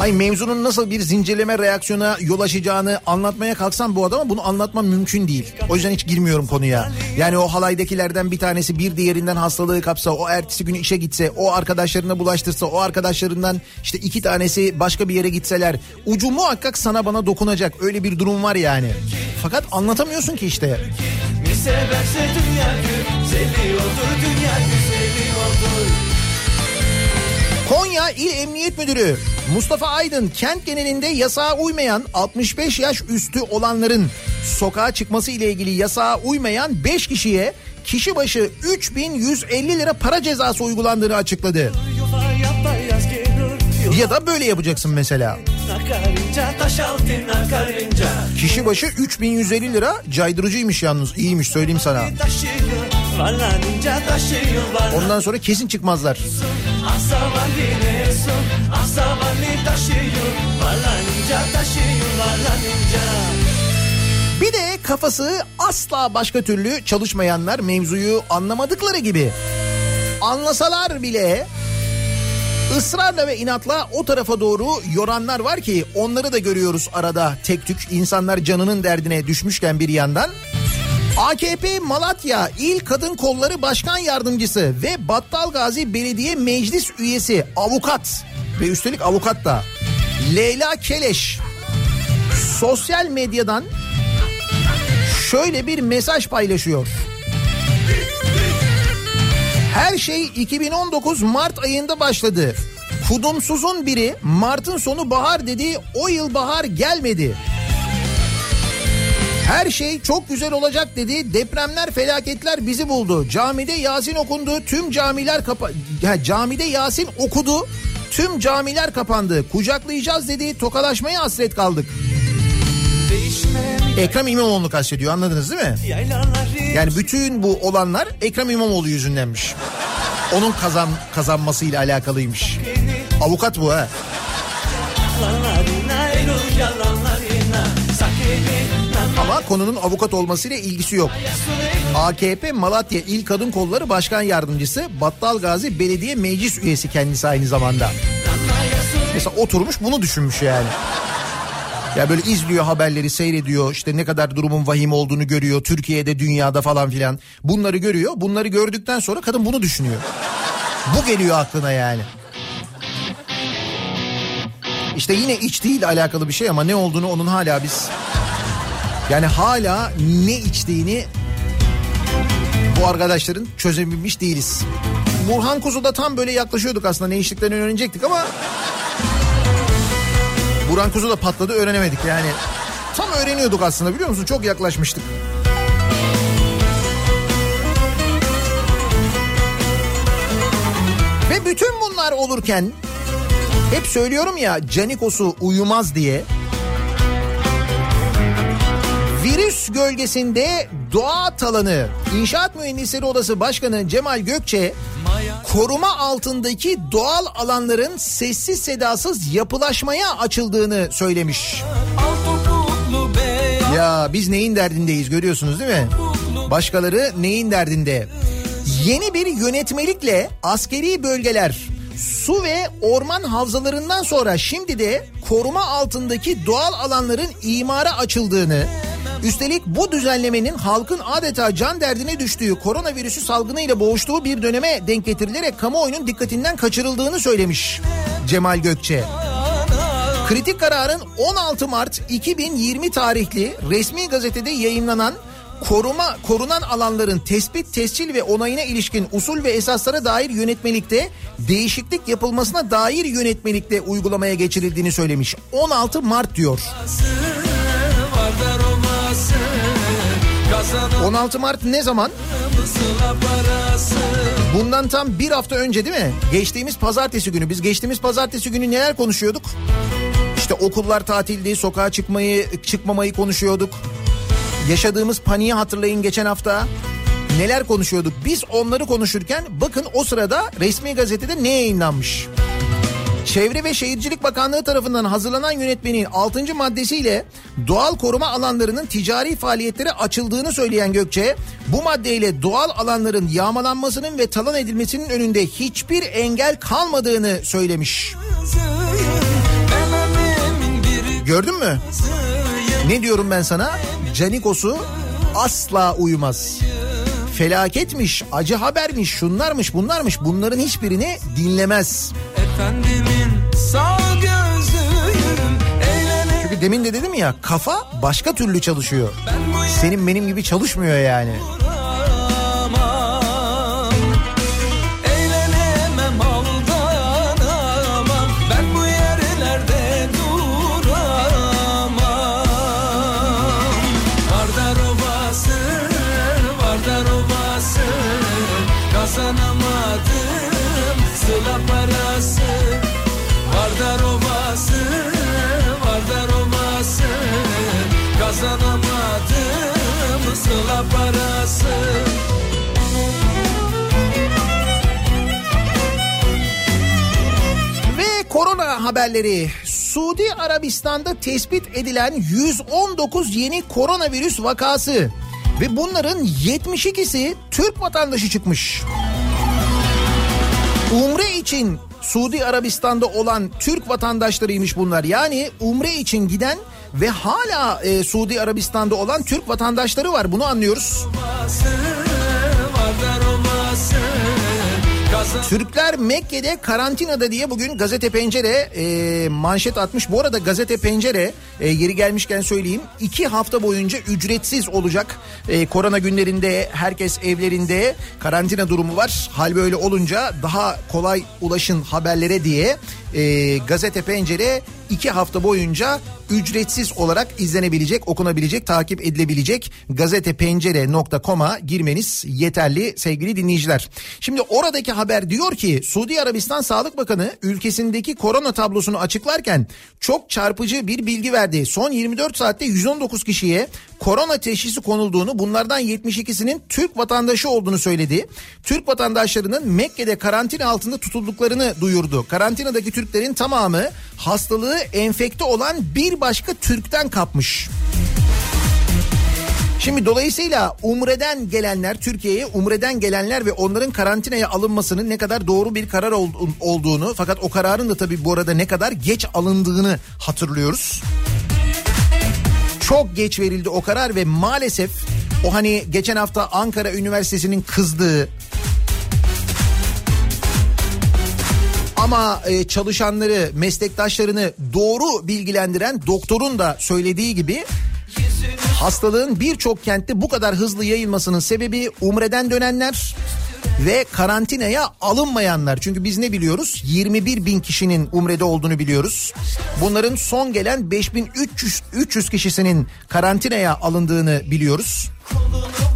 Ay, mevzunun nasıl bir zincirleme reaksiyona yol açacağını anlatmaya kalksam bu adama bunu anlatmam mümkün değil. O yüzden hiç girmiyorum konuya. Yani o halaydakilerden bir tanesi bir diğerinden hastalığı kapsa, o ertesi gün işe gitse, o arkadaşlarına bulaştırsa, o arkadaşlarından işte 2 tanesi başka bir yere gitseler, ucu muhakkak sana bana dokunacak, öyle bir durum var yani. Fakat anlatamıyorsun ki işte. Bir sebepse dünya güzeli olur, dünya güzeli olur. Konya İl Emniyet Müdürü Mustafa Aydın, kent genelinde yasağa uymayan 65 yaş üstü olanların sokağa çıkması ile ilgili yasağa uymayan 5 kişiye kişi başı 3150 lira para cezası uygulandığını açıkladı. Ya da böyle yapacaksın mesela. Kişi başı 3150 lira caydırıcıymış yalnız, iyiymiş söyleyeyim sana. Ondan sonra kesin çıkmazlar. Bir de kafası asla başka türlü çalışmayanlar mevzuyu anlamadıkları gibi anlasalar bile ısrarla ve inatla o tarafa doğru yoranlar var ki onları da görüyoruz arada tek tük. İnsanlar canının derdine düşmüşken bir yandan AKP Malatya İl Kadın Kolları Başkan Yardımcısı ve Battalgazi Belediye Meclis Üyesi avukat ve üstelik avukat da Leyla Keleş sosyal medyadan şöyle bir mesaj paylaşıyor. Her şey 2019 Mart ayında başladı. Kudumsuzun biri Mart'ın sonu bahar dedi, o yıl bahar gelmedi. Her şey çok güzel olacak dedi. Depremler, felaketler bizi buldu. Camide Yasin okundu. Tüm camiler camide Yasin okudu. Tüm camiler kapandı. Kucaklayacağız dedi. Tokalaşmaya hasret kaldık. Ekrem İmamoğlu'nu kastediyor, anladınız değil mi? Yani bütün bu olanlar Ekrem İmamoğlu yüzündenmiş. Onun kazanmasıyla alakalıymış. Avukat bu ha. Ama konunun avukat olmasıyla ilgisi yok. AKP Malatya İl Kadın Kolları Başkan Yardımcısı, Battalgazi Belediye Meclis Üyesi kendisi aynı zamanda. Mesela oturmuş bunu düşünmüş yani. Ya böyle izliyor haberleri, seyrediyor, işte ne kadar durumun vahim olduğunu görüyor, Türkiye'de, dünyada falan filan. Bunları görüyor, bunları gördükten sonra kadın bunu düşünüyor. Bu geliyor aklına yani. İşte yine içtiğiyle alakalı bir şey ama ne olduğunu onun hala biz... Yani hala ne içtiğini bu arkadaşların çözebilmiş değiliz. Burhan Kuzu'da tam böyle yaklaşıyorduk aslında, ne içtiklerini öğrenecektik ama Burhan Kuzu da patladı, öğrenemedik yani. Tam öğreniyorduk aslında, biliyor musun? Çok yaklaşmıştık. Ve bütün bunlar olurken hep söylüyorum ya, Canikos'u uyumaz diye. Virüs gölgesinde doğa talanı. İnşaat Mühendisleri Odası Başkanı Cemal Gökçe, koruma altındaki doğal alanların sessiz sedasız yapılaşmaya açıldığını söylemiş. Ya biz neyin derdindeyiz görüyorsunuz değil mi? Başkaları neyin derdinde? Yeni bir yönetmelikle askeri bölgeler, su ve orman havzalarından sonra şimdi de koruma altındaki doğal alanların imara açıldığını, üstelik bu düzenlemenin halkın adeta can derdine düştüğü, koronavirüsü salgınıyla boğuştuğu bir döneme denk getirilerek kamuoyunun dikkatinden kaçırıldığını söylemiş Cemal Gökçe. Kritik kararın 16 Mart 2020 tarihli resmi gazetede yayımlanan korunan alanların tespit, tescil ve onayına ilişkin usul ve esaslara dair yönetmelikte değişiklik yapılmasına dair yönetmelikte uygulamaya geçirildiğini söylemiş. 16 Mart diyor. 16 Mart ne zaman? Bundan tam bir hafta önce değil mi? Geçtiğimiz pazartesi günü. Biz geçtiğimiz pazartesi günü neler konuşuyorduk? İşte okullar tatildi, sokağa çıkmamayı konuşuyorduk. Yaşadığımız paniği hatırlayın geçen hafta. neler konuşuyorduk? Biz onları konuşurken bakın o sırada resmi gazetede ne yayınlanmış? Çevre ve Şehircilik Bakanlığı tarafından hazırlanan yönetmenin 6. maddesiyle doğal koruma alanlarının ticari faaliyetlere açıldığını söyleyen Gökçe, bu maddeyle doğal alanların yağmalanmasının ve talan edilmesinin önünde hiçbir engel kalmadığını söylemiş. Gördün mü? Ne diyorum ben sana? Canikosu asla uyumaz. Felaketmiş, acı habermiş, şunlarmış, bunlarmış, bunların hiçbirini dinlemez. Çünkü demin de dedim ya, kafa başka türlü çalışıyor. Senin benim gibi çalışmıyor yani. Ve korona haberleri. Suudi Arabistan'da tespit edilen 119 yeni koronavirüs vakası ve bunların 72'si Türk vatandaşı çıkmış. Umre için Suudi Arabistan'da olan Türk vatandaşlarıymış bunlar. Yani umre için giden ve hala Suudi Arabistan'da olan Türk vatandaşları var. Bunu anlıyoruz. Türkler Mekke'de karantinada diye bugün Gazete Pencere manşet atmış. Bu arada Gazete Pencere yeri gelmişken söyleyeyim. 2 hafta boyunca ücretsiz olacak. Korona günlerinde herkes evlerinde, karantina durumu var. Hal böyle olunca daha kolay ulaşın haberlere diye Gazete Pencere 2 hafta boyunca ücretsiz olarak izlenebilecek, okunabilecek, takip edilebilecek. gazetepencere.com'a girmeniz yeterli sevgili dinleyiciler. Şimdi oradaki haber diyor ki Suudi Arabistan Sağlık Bakanı ülkesindeki korona tablosunu açıklarken çok çarpıcı bir bilgi verdi. Son 24 saatte 119 kişiye korona teşhisi konulduğunu, bunlardan 72'sinin Türk vatandaşı olduğunu söyledi. Türk vatandaşlarının Mekke'de karantina altında tutulduklarını duyurdu. Karantinadaki Türklerin tamamı hastalığı enfekte olan bir başka Türk'ten kapmış. Şimdi dolayısıyla umreden gelenler, Türkiye'ye umreden gelenler ve onların karantinaya alınmasının ne kadar doğru bir karar olduğunu, fakat o kararın da tabii bu arada ne kadar geç alındığını hatırlıyoruz. Çok geç verildi o karar ve maalesef o hani geçen hafta Ankara Üniversitesi'nin kızdığı ama çalışanları, meslektaşlarını doğru bilgilendiren doktorun da söylediği gibi hastalığın birçok kentte bu kadar hızlı yayılmasının sebebi umreden dönenler ve karantinaya alınmayanlar. Çünkü biz ne biliyoruz? 21 bin kişinin umrede olduğunu biliyoruz. Bunların son gelen 5300 kişisinin karantinaya alındığını biliyoruz.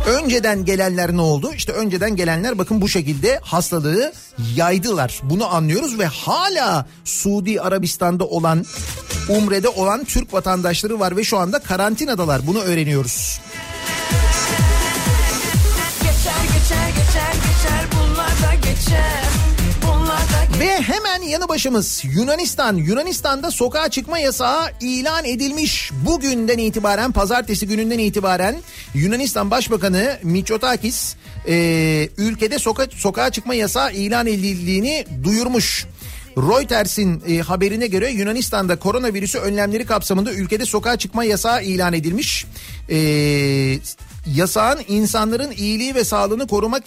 Önceden gelenler ne oldu? İşte önceden gelenler bakın bu şekilde hastalığı yaydılar. Bunu anlıyoruz ve hala Suudi Arabistan'da olan, umrede olan Türk vatandaşları var ve şu anda karantinadalar. Bunu öğreniyoruz. Ve hemen yanı başımız Yunanistan. Yunanistan'da sokağa çıkma yasağı ilan edilmiş. Bugünden itibaren, pazartesi gününden itibaren Yunanistan Başbakanı Mitsotakis ülkede sokağa çıkma yasağı ilan edildiğini duyurmuş. Reuters'in haberine göre Yunanistan'da koronavirüsü önlemleri kapsamında ülkede sokağa çıkma yasağı ilan edilmiş. Yasağın insanların iyiliği ve sağlığını korumak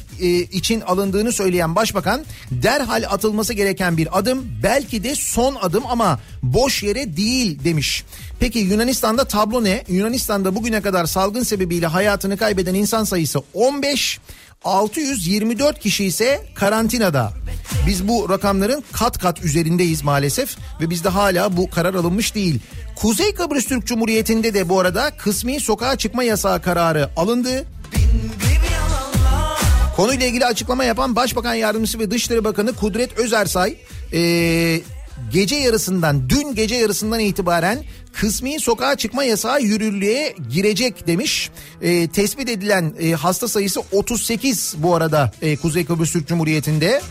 için alındığını söyleyen başbakan, derhal atılması gereken bir adım, belki de son adım ama boş yere değil demiş. Peki Yunanistan'da tablo ne? Yunanistan'da bugüne kadar salgın sebebiyle hayatını kaybeden insan sayısı 15, 624 kişi ise karantinada. Biz bu rakamların kat kat üzerindeyiz maalesef ve bizde hala bu karar alınmış değil. Kuzey Kıbrıs Türk Cumhuriyeti'nde de bu arada kısmi sokağa çıkma yasağı kararı alındı. Konuyla ilgili açıklama yapan Başbakan Yardımcısı ve Dışişleri Bakanı Kudret Özersay gece yarısından, dün gece yarısından itibaren kısmi sokağa çıkma yasağı yürürlüğe girecek demiş. Tespit edilen hasta sayısı 38 bu arada Kuzey Kıbrıs Türk Cumhuriyeti'nde.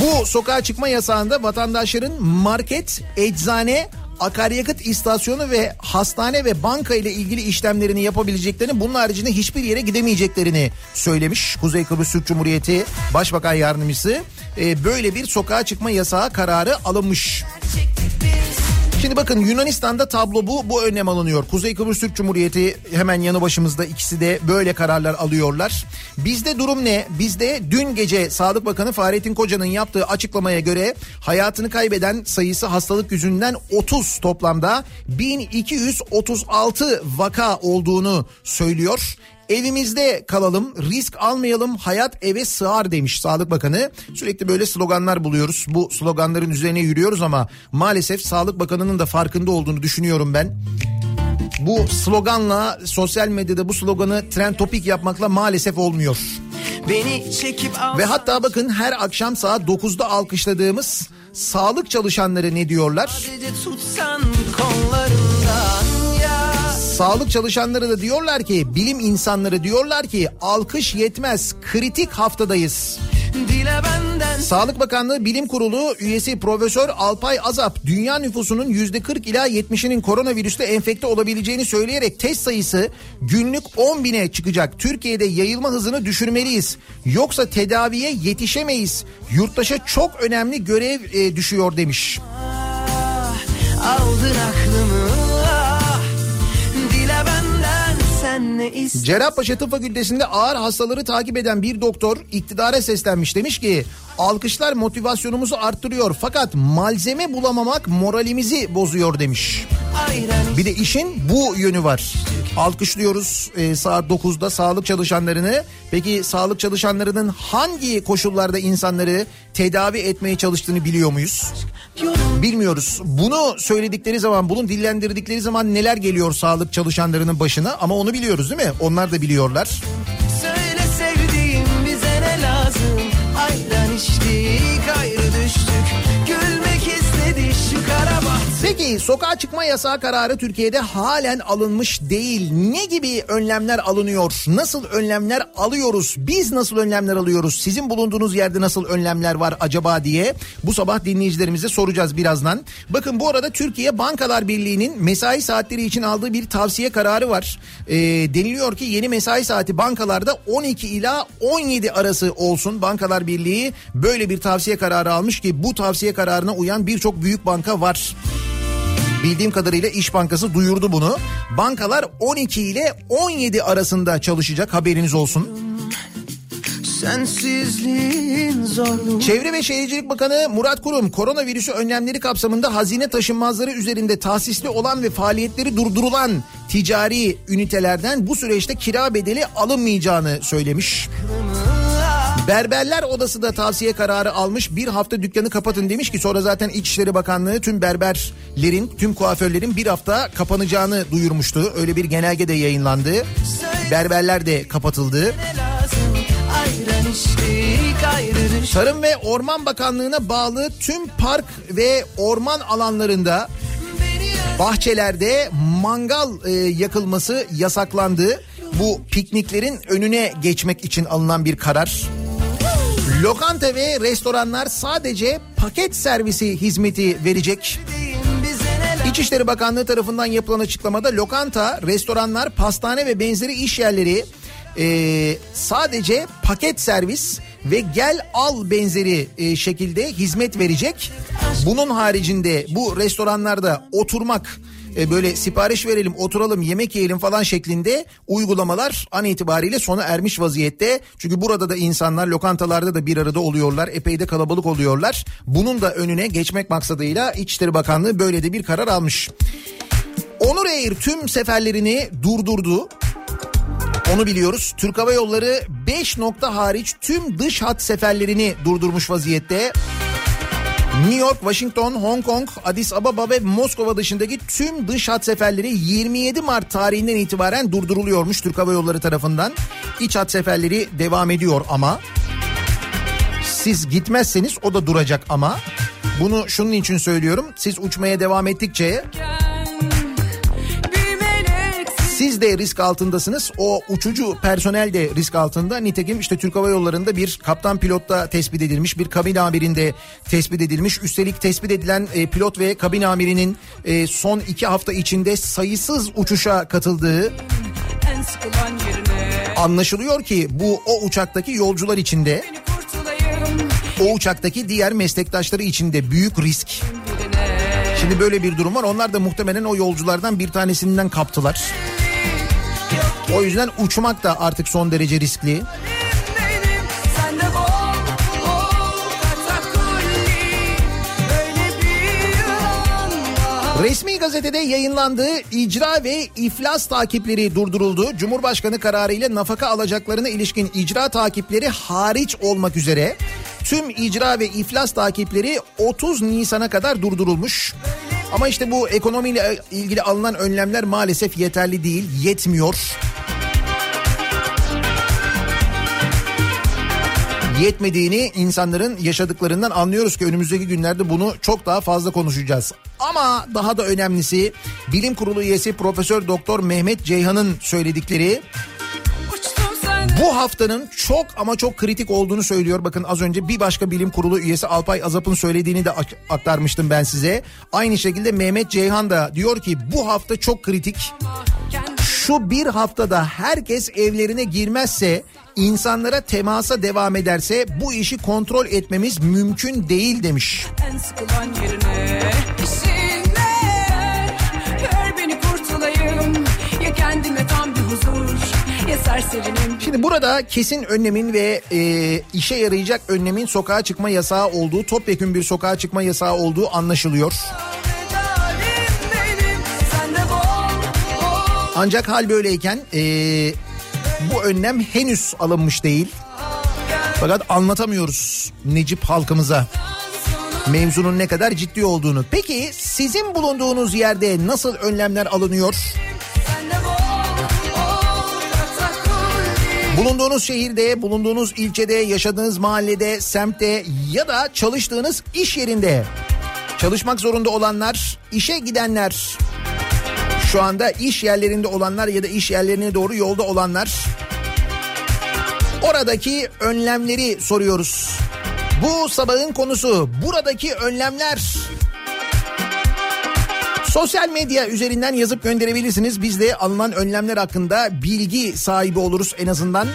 Bu sokağa çıkma yasağında vatandaşların market, eczane, akaryakıt istasyonu ve hastane ve banka ile ilgili işlemlerini yapabileceklerini, bunun haricinde hiçbir yere gidemeyeceklerini söylemiş Kuzey Kıbrıs Türk Cumhuriyeti Başbakan Yardımcısı. Böyle bir sokağa çıkma yasağı kararı alınmış. Şimdi bakın, Yunanistan'da tablo bu. Bu önlem alınıyor. Kuzey Kıbrıs Türk Cumhuriyeti hemen yanı başımızda, ikisi de böyle kararlar alıyorlar. Bizde durum ne? Bizde dün gece Sağlık Bakanı Fahrettin Koca'nın yaptığı açıklamaya göre hayatını kaybeden sayısı hastalık yüzünden 30, toplamda 1236 vaka olduğunu söylüyor. Evimizde kalalım, risk almayalım, hayat eve sığar demiş Sağlık Bakanı. Sürekli böyle sloganlar buluyoruz. Bu sloganların üzerine yürüyoruz ama maalesef Sağlık Bakanı'nın da farkında olduğunu düşünüyorum ben. Bu sloganla, sosyal medyada bu sloganı trend topik yapmakla maalesef olmuyor. Beni çekip al... Ve hatta bakın, her akşam saat 9'da alkışladığımız sağlık çalışanları ne diyorlar? Sağlık çalışanları da diyorlar ki, bilim insanları diyorlar ki, alkış yetmez, kritik haftadayız. Sağlık Bakanlığı Bilim Kurulu üyesi Profesör Alpay Azap, dünya nüfusunun %40 ila 70'inin koronavirüsle enfekte olabileceğini söyleyerek test sayısı günlük 10.000'e çıkacak. Türkiye'de yayılma hızını düşürmeliyiz. Yoksa tedaviye yetişemeyiz. Yurttaşa çok önemli görev düşüyor demiş. Aldın aklımı. Cerrahpaşa Tıp Fakültesi'nde ağır hastaları takip eden bir doktor iktidara seslenmiş, demiş ki alkışlar motivasyonumuzu arttırıyor fakat malzeme bulamamak moralimizi bozuyor demiş. Bir de işin bu yönü var. Alkışlıyoruz saat 9'da sağlık çalışanlarını. Peki sağlık çalışanlarının hangi koşullarda insanları tedavi etmeye çalıştığını biliyor muyuz? Bilmiyoruz. Bunu söyledikleri zaman, bunu dillendirdikleri zaman neler geliyor sağlık çalışanlarının başına, ama onu biliyoruz değil mi? Onlar da biliyorlar. Söyle sevdiğim, bize ne lazım? Aydan içtik, ayrı düştük. Peki sokağa çıkma yasağı kararı Türkiye'de halen alınmış değil. Ne gibi önlemler alınıyor? Nasıl önlemler alıyoruz? Biz nasıl önlemler alıyoruz? Sizin bulunduğunuz yerde nasıl önlemler var acaba diye bu sabah dinleyicilerimize soracağız birazdan. Bakın bu arada Türkiye Bankalar Birliği'nin mesai saatleri için aldığı bir tavsiye kararı var. Deniliyor ki yeni mesai saati bankalarda 12 ila 17 arası olsun. Bankalar Birliği böyle bir tavsiye kararı almış ki bu tavsiye kararına uyan birçok büyük banka var. Bildiğim kadarıyla İş Bankası duyurdu bunu. Bankalar 12 ile 17 arasında çalışacak, haberiniz olsun. Çevre ve Şehircilik Bakanı Murat Kurum, koronavirüsü önlemleri kapsamında hazine taşınmazları üzerinde tahsisli olan ve faaliyetleri durdurulan ticari ünitelerden bu süreçte kira bedeli alınmayacağını söylemiş. Berberler Odası da tavsiye kararı almış. Bir hafta dükkanı kapatın demiş ki sonra zaten İçişleri Bakanlığı tüm berberlerin, tüm kuaförlerin bir hafta kapanacağını duyurmuştu. Öyle bir genelge de yayınlandı. Berberler de kapatıldı. Tarım ve Orman Bakanlığı'na bağlı tüm park ve orman alanlarında, bahçelerde mangal yakılması yasaklandı. Bu pikniklerin önüne geçmek için alınan bir karar. Lokanta ve restoranlar sadece paket servisi hizmeti verecek. İçişleri Bakanlığı tarafından yapılan açıklamada lokanta, restoranlar, pastane ve benzeri iş yerleri sadece paket servis ve gel al benzeri şekilde hizmet verecek. Bunun haricinde bu restoranlarda oturmak, böyle sipariş verelim, oturalım, yemek yiyelim falan şeklinde uygulamalar an itibariyle sona ermiş vaziyette. Çünkü burada da insanlar lokantalarda da bir arada oluyorlar. Epey de kalabalık oluyorlar. Bunun da önüne geçmek maksadıyla İçişleri Bakanlığı böyle de bir karar almış. Onur Air tüm seferlerini durdurdu. Onu biliyoruz. Türk Hava Yolları 5 nokta hariç tüm dış hat seferlerini durdurmuş vaziyette. New York, Washington, Hong Kong, Addis Ababa ve Moskova dışındaki tüm dış hat seferleri 27 Mart tarihinden itibaren durduruluyormuş Türk Hava Yolları tarafından. İç hat seferleri devam ediyor ama. siz gitmezseniz o da duracak ama bunu şunun için söylüyorum. Siz uçmaya devam ettikçe siz de risk altındasınız. O uçucu personel de risk altında. Nitekim işte Türk Hava Yolları'nda bir kaptan pilotta tespit edilmiş, bir kabin amirinde tespit edilmiş. Üstelik tespit edilen pilot ve kabin amirinin son 2 hafta içinde sayısız uçuşa katıldığı anlaşılıyor ki bu o uçaktaki yolcular içinde, o uçaktaki diğer meslektaşları içinde büyük risk. Şimdi böyle bir durum var. Onlar da muhtemelen o yolculardan bir tanesinden kaptılar. O yüzden uçmak da artık son derece riskli. Resmi gazetede yayınlandığı icra ve iflas takipleri durduruldu. Cumhurbaşkanı kararıyla nafaka alacaklarına ilişkin icra takipleri hariç olmak üzere tüm icra ve iflas takipleri 30 Nisan'a kadar durdurulmuş. Ama işte bu ekonomiyle ilgili alınan önlemler maalesef yeterli değil, yetmiyor. Yetmediğini insanların yaşadıklarından anlıyoruz ki önümüzdeki günlerde bunu çok daha fazla konuşacağız. Ama daha da önemlisi Bilim Kurulu üyesi Profesör Doktor Mehmet Ceyhan'ın söyledikleri bu haftanın çok ama çok kritik olduğunu söylüyor. Bakın az önce bir başka Bilim Kurulu üyesi Alpay Azap'ın söylediğini de aktarmıştım ben size. Aynı şekilde Mehmet Ceyhan da diyor ki bu hafta çok kritik. Şu bir haftada herkes evlerine girmezse, insanlara temasa devam ederse bu işi kontrol etmemiz mümkün değil demiş. En sıkılan yerine, işine, gör beni kurtulayım, ya kendime tam bir huzur. Şimdi burada kesin önlemin ve işe yarayacak önlemin sokağa çıkma yasağı olduğu, topyekun bir sokağa çıkma yasağı olduğu anlaşılıyor. Ancak hal böyleyken bu önlem henüz alınmış değil. Fakat anlatamıyoruz Necip halkımıza mevzunun ne kadar ciddi olduğunu. Peki sizin bulunduğunuz yerde nasıl önlemler alınıyor? Bulunduğunuz şehirde, bulunduğunuz ilçede, yaşadığınız mahallede, semtte ya da çalıştığınız iş yerinde çalışmak zorunda olanlar, işe gidenler, şu anda iş yerlerinde olanlar ya da iş yerlerine doğru yolda olanlar, oradaki önlemleri soruyoruz. Bu sabahın konusu buradaki önlemler. Sosyal medya üzerinden yazıp gönderebilirsiniz. Biz de alınan önlemler hakkında bilgi sahibi oluruz en azından.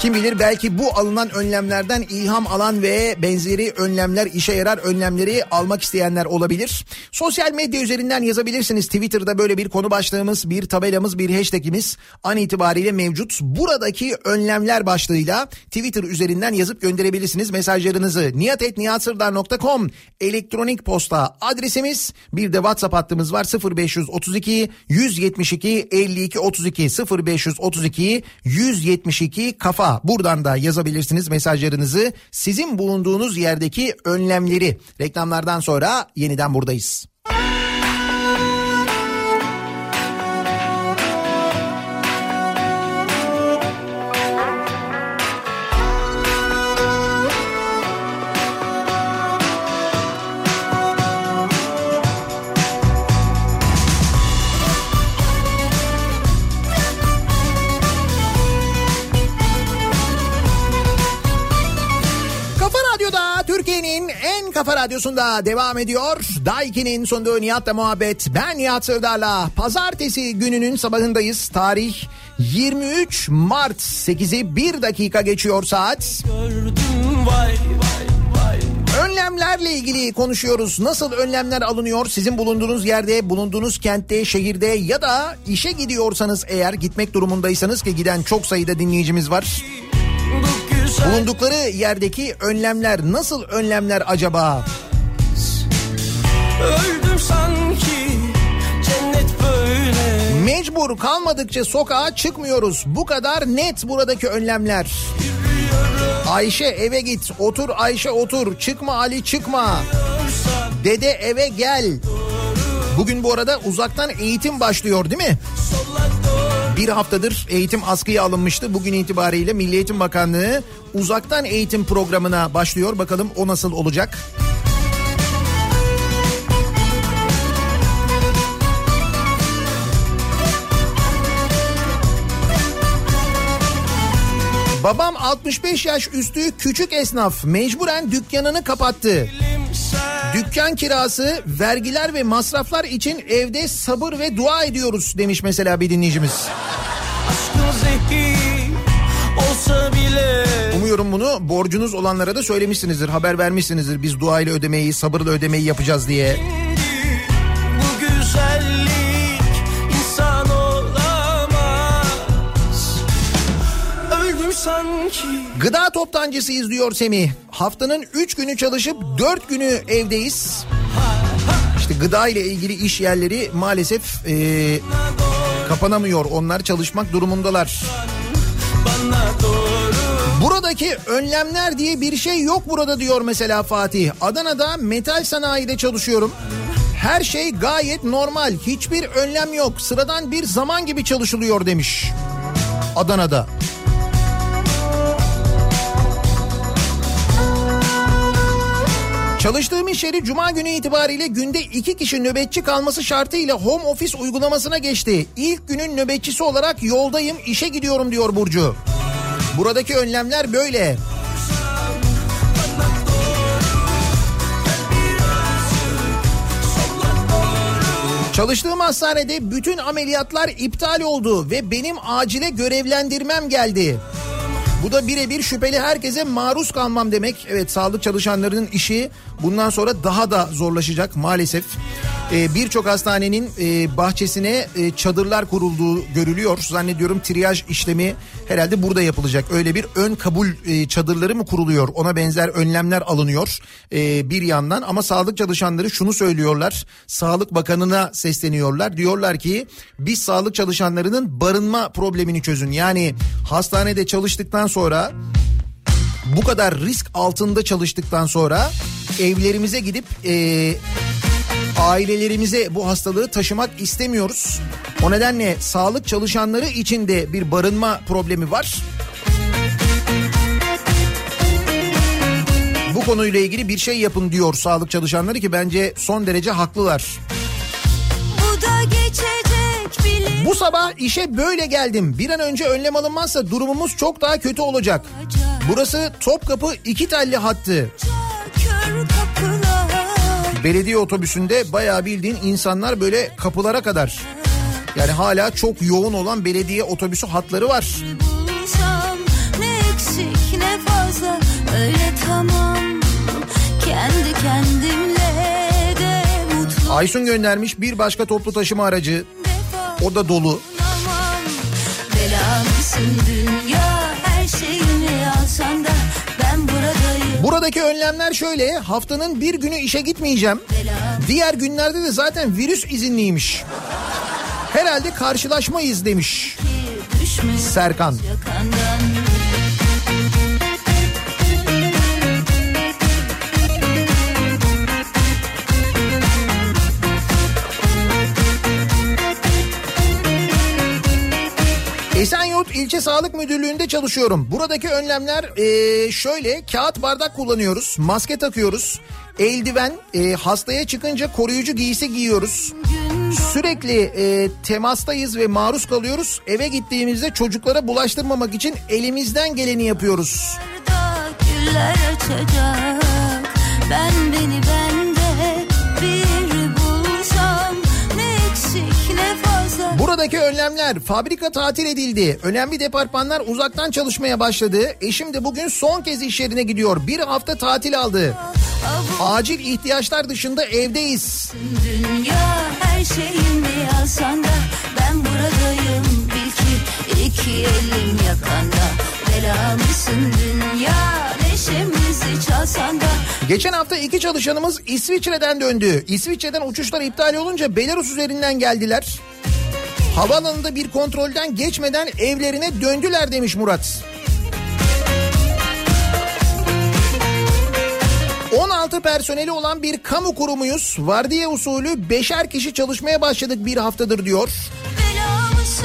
Kim bilir belki bu alınan önlemlerden ilham alan ve benzeri önlemler, işe yarar önlemleri almak isteyenler olabilir. Sosyal medya üzerinden yazabilirsiniz. Twitter'da böyle bir konu başlığımız, bir tabelamız, bir hashtagimiz an itibariyle mevcut. Buradaki önlemler başlığıyla Twitter üzerinden yazıp gönderebilirsiniz mesajlarınızı. nihat@nihatsırdar.com elektronik posta adresimiz. Bir de WhatsApp hattımız var. 0532 172 52 32 0532 172 kafa. Buradan da yazabilirsiniz mesajlarınızı. Sizin bulunduğunuz yerdeki önlemleri. Reklamlardan sonra yeniden buradayız. Kafa Radyosu'nda devam ediyor. Daiki'nin sunduğu Nihat'la Muhabbet. Ben Nihat Sırdar'la pazartesi gününün sabahındayız. Tarih 23 Mart 8'i 1 dakika geçiyor saat. Gördüm, vay, vay, vay. Önlemlerle ilgili konuşuyoruz. Nasıl önlemler alınıyor? Sizin bulunduğunuz yerde, bulunduğunuz kentte, şehirde ya da işe gidiyorsanız eğer, gitmek durumundaysanız ki giden çok sayıda dinleyicimiz var. Bulundukları yerdeki önlemler, nasıl önlemler acaba? Öldüm sanki, cennet böyle. Mecbur kalmadıkça sokağa çıkmıyoruz. Bu kadar net buradaki önlemler. Yürüyorum. Ayşe eve git, otur Ayşe otur, çıkma Ali çıkma. Dede eve gel. Bugün bu arada uzaktan eğitim başlıyor değil mi? Sola doğru. Bir haftadır eğitim askıya alınmıştı. Bugün itibariyle Milli Eğitim Bakanlığı uzaktan eğitim programına başlıyor. Bakalım o nasıl olacak? Babam 65 yaş üstü küçük esnaf, mecburen dükkanını kapattı. Dükkan kirası, vergiler ve masraflar için evde sabır ve dua ediyoruz demiş mesela bir dinleyicimiz. Umuyorum bunu borcunuz olanlara da söylemişsinizdir, haber vermişsinizdir. Biz dua ile ödemeyi, sabırla ödemeyi yapacağız diye. Gıda toptancısıyız diyor Semih. Haftanın 3 günü çalışıp 4 günü evdeyiz. İşte gıda ile ilgili iş yerleri maalesef kapanamıyor. Onlar çalışmak durumundalar. Buradaki önlemler diye bir şey yok burada diyor mesela Fatih. Adana'da metal sanayide çalışıyorum. Her şey gayet normal. Hiçbir önlem yok. Sıradan bir zaman gibi çalışılıyor demiş. Adana'da. Çalıştığım iş yeri Cuma günü itibariyle günde 2 kişi nöbetçi kalması şartıyla home office uygulamasına geçti. İlk günün nöbetçisi olarak yoldayım, işe gidiyorum diyor Burcu. Buradaki önlemler böyle. Çalıştığım hastanede bütün ameliyatlar iptal oldu ve benim acile görevlendirmem geldi. Bu da birebir şüpheli herkese maruz kalmam demek. Evet, sağlık çalışanlarının işi bundan sonra daha da zorlaşacak maalesef. Birçok hastanenin bahçesine çadırlar kurulduğu görülüyor. Zannediyorum triyaj işlemi herhalde burada yapılacak. Öyle bir ön kabul çadırları mı kuruluyor? Ona benzer önlemler alınıyor bir yandan. Ama sağlık çalışanları şunu söylüyorlar. Sağlık Bakanı'na sesleniyorlar. Diyorlar ki biz sağlık çalışanlarının barınma problemini çözün. Yani hastanede çalıştıktan sonra, bu kadar risk altında çalıştıktan sonra evlerimize gidip ailelerimize bu hastalığı taşımak istemiyoruz. O nedenle sağlık çalışanları için de bir barınma problemi var. Bu konuyla ilgili bir şey yapın diyor sağlık çalışanları ki bence son derece haklılar. Bu sabah işe böyle geldim. Bir an önce önlem alınmazsa durumumuz çok daha kötü olacak. Burası Topkapı 2 telli hattı. Belediye otobüsünde bayağı bildiğin insanlar böyle kapılara kadar. Yani hala çok yoğun olan belediye otobüsü hatları var. Bulsam, ne eksik, ne fazla, öyle tamam. Kendi kendimle de mutlu. Aysun göndermiş bir başka toplu taşıma aracı. O da dolu. Belamsın dünya, her şeyini alsan da ben buradayım. Buradaki önlemler şöyle: haftanın bir günü işe gitmeyeceğim. Diğer günlerde de zaten virüs izinliymiş. Herhalde karşılaşmayız demiş Serkan. Esenyurt İlçe Sağlık Müdürlüğü'nde çalışıyorum. Buradaki önlemler şöyle: kağıt bardak kullanıyoruz, maske takıyoruz, eldiven, hastaya çıkınca koruyucu giysi giyiyoruz. Sürekli temastayız ve maruz kalıyoruz. Eve gittiğimizde çocuklara bulaştırmamak için elimizden geleni yapıyoruz. Güller açacak, ben beni bende bir bulsam, ne eksik ne fazla. Buradaki önlemler: fabrika tatil edildi. Önemli departmanlar uzaktan çalışmaya başladı. Eşim de bugün son kez iş yerine gidiyor. Bir hafta tatil aldı. Acil ihtiyaçlar dışında evdeyiz. Dünya, her şeyimi alsan da ben buradayım. Bil ki iki elim yakanda. Belamısın dünya, neşemizi çalsan da. Geçen hafta 2 çalışanımız İsviçre'den döndü. İsviçre'den uçuşlar iptal olunca Belarus üzerinden geldiler. Havaalanında bir kontrolden geçmeden evlerine döndüler demiş Murat. 16 personeli olan bir kamu kurumuyuz. Vardiya usulü 5'er kişi çalışmaya başladık bir haftadır diyor.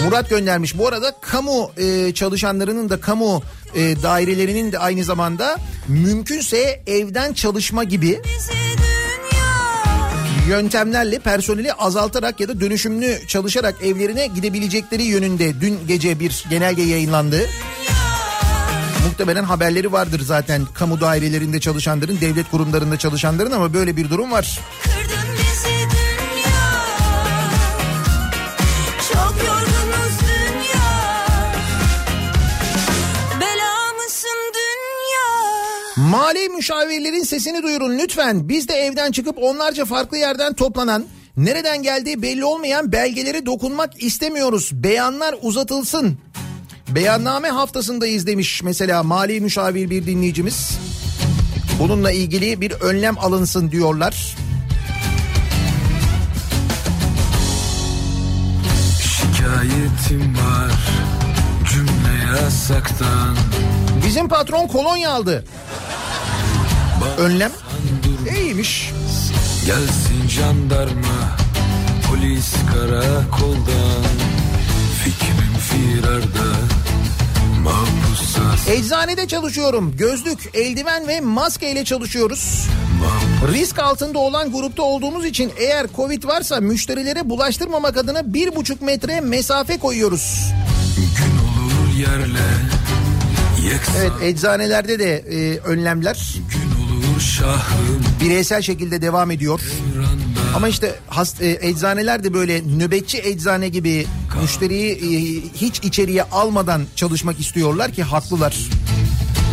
Murat göndermiş. Bu arada kamu çalışanlarının da kamu dairelerinin de aynı zamanda mümkünse evden çalışma gibi yöntemlerle personeli azaltarak ya da dönüşümlü çalışarak evlerine gidebilecekleri yönünde dün gece bir genelge yayınlandı. Muhtemelen haberleri vardır zaten kamu dairelerinde çalışanların, devlet kurumlarında çalışanların, ama böyle bir durum var. Mali müşavirlerin sesini duyurun lütfen. Biz de evden çıkıp onlarca farklı yerden toplanan, nereden geldiği belli olmayan belgelere dokunmak istemiyoruz. Beyanlar uzatılsın. Beyanname haftasındayız demiş mesela mali müşavir bir dinleyicimiz. Bununla ilgili bir önlem alınsın diyorlar. Şikayetim var cümle yasaktan. Bizim patron kolonya aldı. Önlem iyiymiş. Gelsin jandarma, polis karakoldan. Fikrim firarda, mahpussa. Eczanede çalışıyorum. Gözlük, eldiven ve maske ile çalışıyoruz. Risk altında olan grupta olduğumuz için eğer Covid varsa müşterilere bulaştırmamak adına 1,5 metre mesafe koyuyoruz. Gün olur yerle. Evet, eczanelerde de önlemler bireysel şekilde devam ediyor. Ama işte eczaneler de böyle nöbetçi eczane gibi müşteriyi hiç içeriye almadan çalışmak istiyorlar ki haklılar.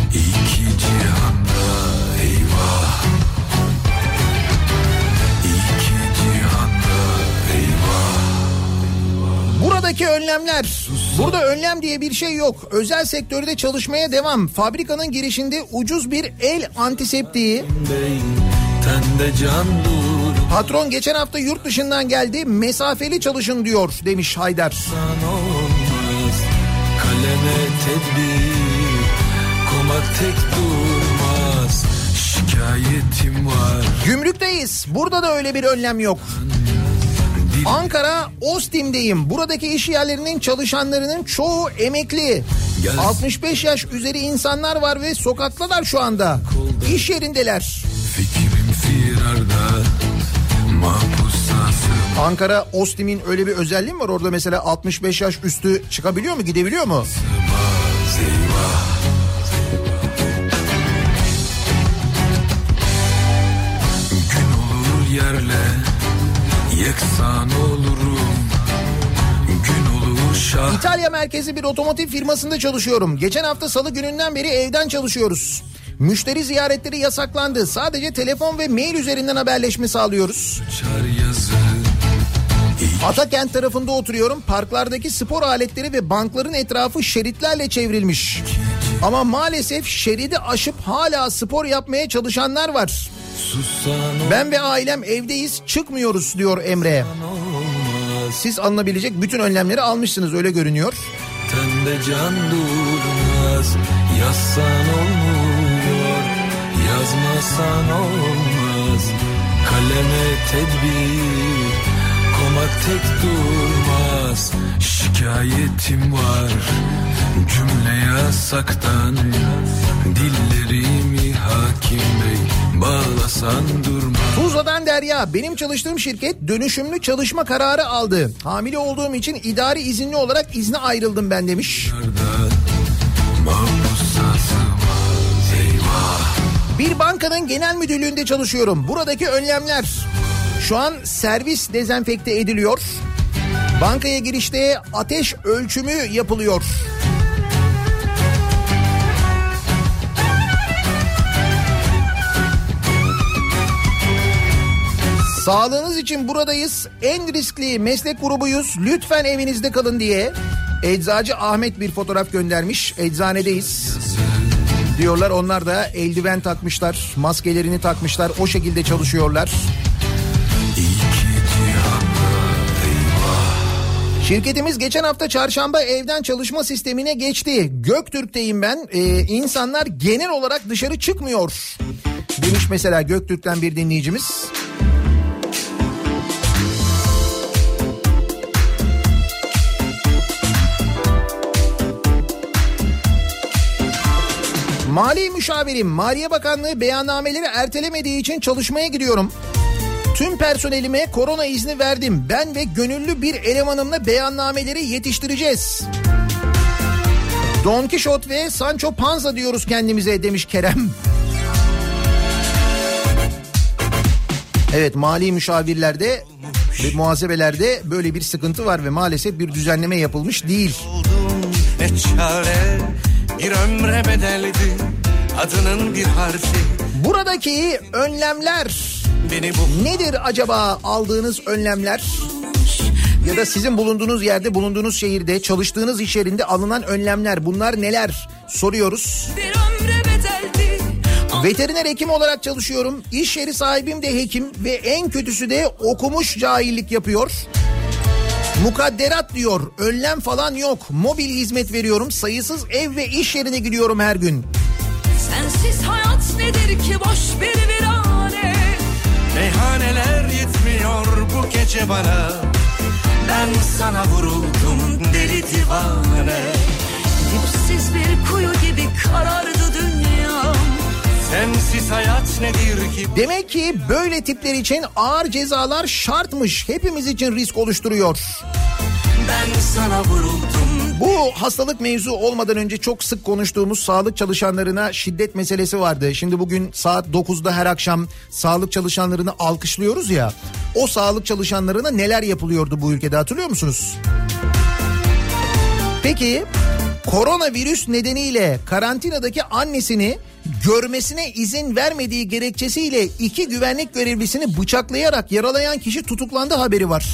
İki cihanda eyvah. İki cihanda eyvah. Buradaki önlemler. Burada önlem diye bir şey yok. Özel sektörde çalışmaya devam. Fabrikanın girişinde ucuz bir el antiseptiği. Patron geçen hafta yurt dışından geldi. Mesafeli çalışın diyor demiş Haydar. Kaleme tedbir, komak tek durmaz. Şikayetim var. Gümrükteyiz. Burada da öyle bir önlem yok. Ankara Ostim'deyim. Buradaki iş yerlerinin çalışanlarının çoğu emekli. 65 yaş üzeri insanlar var ve sokaktalar şu anda. İş yerindeler. Ankara Ostim'in öyle bir özelliği mi var? Orada mesela 65 yaş üstü çıkabiliyor mu? Gidebiliyor mu? Gün olur yerle. İtalya merkezi bir otomotiv firmasında çalışıyorum. Geçen hafta salı gününden beri evden çalışıyoruz. Müşteri ziyaretleri yasaklandı. Sadece telefon ve mail üzerinden haberleşme sağlıyoruz. Atakent tarafında oturuyorum. Parklardaki spor aletleri ve bankların etrafı şeritlerle çevrilmiş. Ama maalesef şeridi aşıp hala spor yapmaya çalışanlar var. Ben ve ailem evdeyiz, çıkmıyoruz diyor Emre. Siz alınabilecek bütün önlemleri almışsınız öyle görünüyor. Tende can durmaz, yazsan olmuyor, yazmasan olmaz. Kaleme tedbir, komak tek durmaz. Şikayetim var, cümle yasaktan. Dillerimi hakim bey bağlasan durma. Tuzla'dan Derya, benim çalıştığım şirket dönüşümlü çalışma kararı aldı. Hamile olduğum için idari izinli olarak izne ayrıldım ben demiş. Bir bankanın genel müdürlüğünde çalışıyorum. Buradaki önlemler. Şu an servis dezenfekte ediliyor. Bankaya girişte ateş ölçümü yapılıyor. Sağlığınız için buradayız. En riskli meslek grubuyuz. Lütfen evinizde kalın diye Eczacı Ahmet bir fotoğraf göndermiş. Eczanedeyiz diyorlar. Onlar da eldiven takmışlar, maskelerini takmışlar. O şekilde çalışıyorlar. Şirketimiz geçen hafta çarşamba evden çalışma sistemine geçti. Göktürk'teyim ben. İnsanlar genel olarak dışarı çıkmıyor demiş mesela Göktürk'ten bir dinleyicimiz. Mali müşavirim, Maliye Bakanlığı beyannameleri ertelemediği için çalışmaya gidiyorum. Tüm personelime korona izni verdim. Ben ve gönüllü bir elemanımla beyannameleri yetiştireceğiz. Don Kişot ve Sancho Panza diyoruz kendimize demiş Kerem. Evet, mali müşavirlerde ve muhasebelerde böyle bir sıkıntı var ve maalesef bir düzenleme yapılmış değil. Ne çare, bir ömre bedeldi, adının bir harfi. Buradaki önlemler nedir acaba, aldığınız önlemler? Ya da sizin bulunduğunuz yerde, bulunduğunuz şehirde, çalıştığınız iş yerinde alınan önlemler, bunlar neler soruyoruz. Veteriner hekim olarak çalışıyorum. İş yeri sahibim de hekim ve en kötüsü de okumuş cahillik yapıyor. Mukadderat diyor, önlem falan yok. Mobil hizmet veriyorum, sayısız ev ve iş yerine gidiyorum her gün. Sensiz hayat nedir ki, boş bir virane. Meyhaneler yetmiyor bu gece bana. Ben sana vuruldum deli divane. Dipsiz bir kuyu gibi karardı dünyam. Sensiz hayat nedir ki... Demek ki böyle tipler için ağır cezalar şartmış. Hepimiz için risk oluşturuyor. Ben sana vuruldum. Bu hastalık mevzu olmadan önce çok sık konuştuğumuz sağlık çalışanlarına şiddet meselesi vardı. Şimdi bugün saat 9'da her akşam sağlık çalışanlarını alkışlıyoruz ya. O sağlık çalışanlarına neler yapılıyordu bu ülkede, hatırlıyor musunuz? Peki koronavirüs nedeniyle karantinadaki annesini görmesine izin vermediği gerekçesiyle 2 güvenlik görevlisini bıçaklayarak yaralayan kişi tutuklandı haberi var.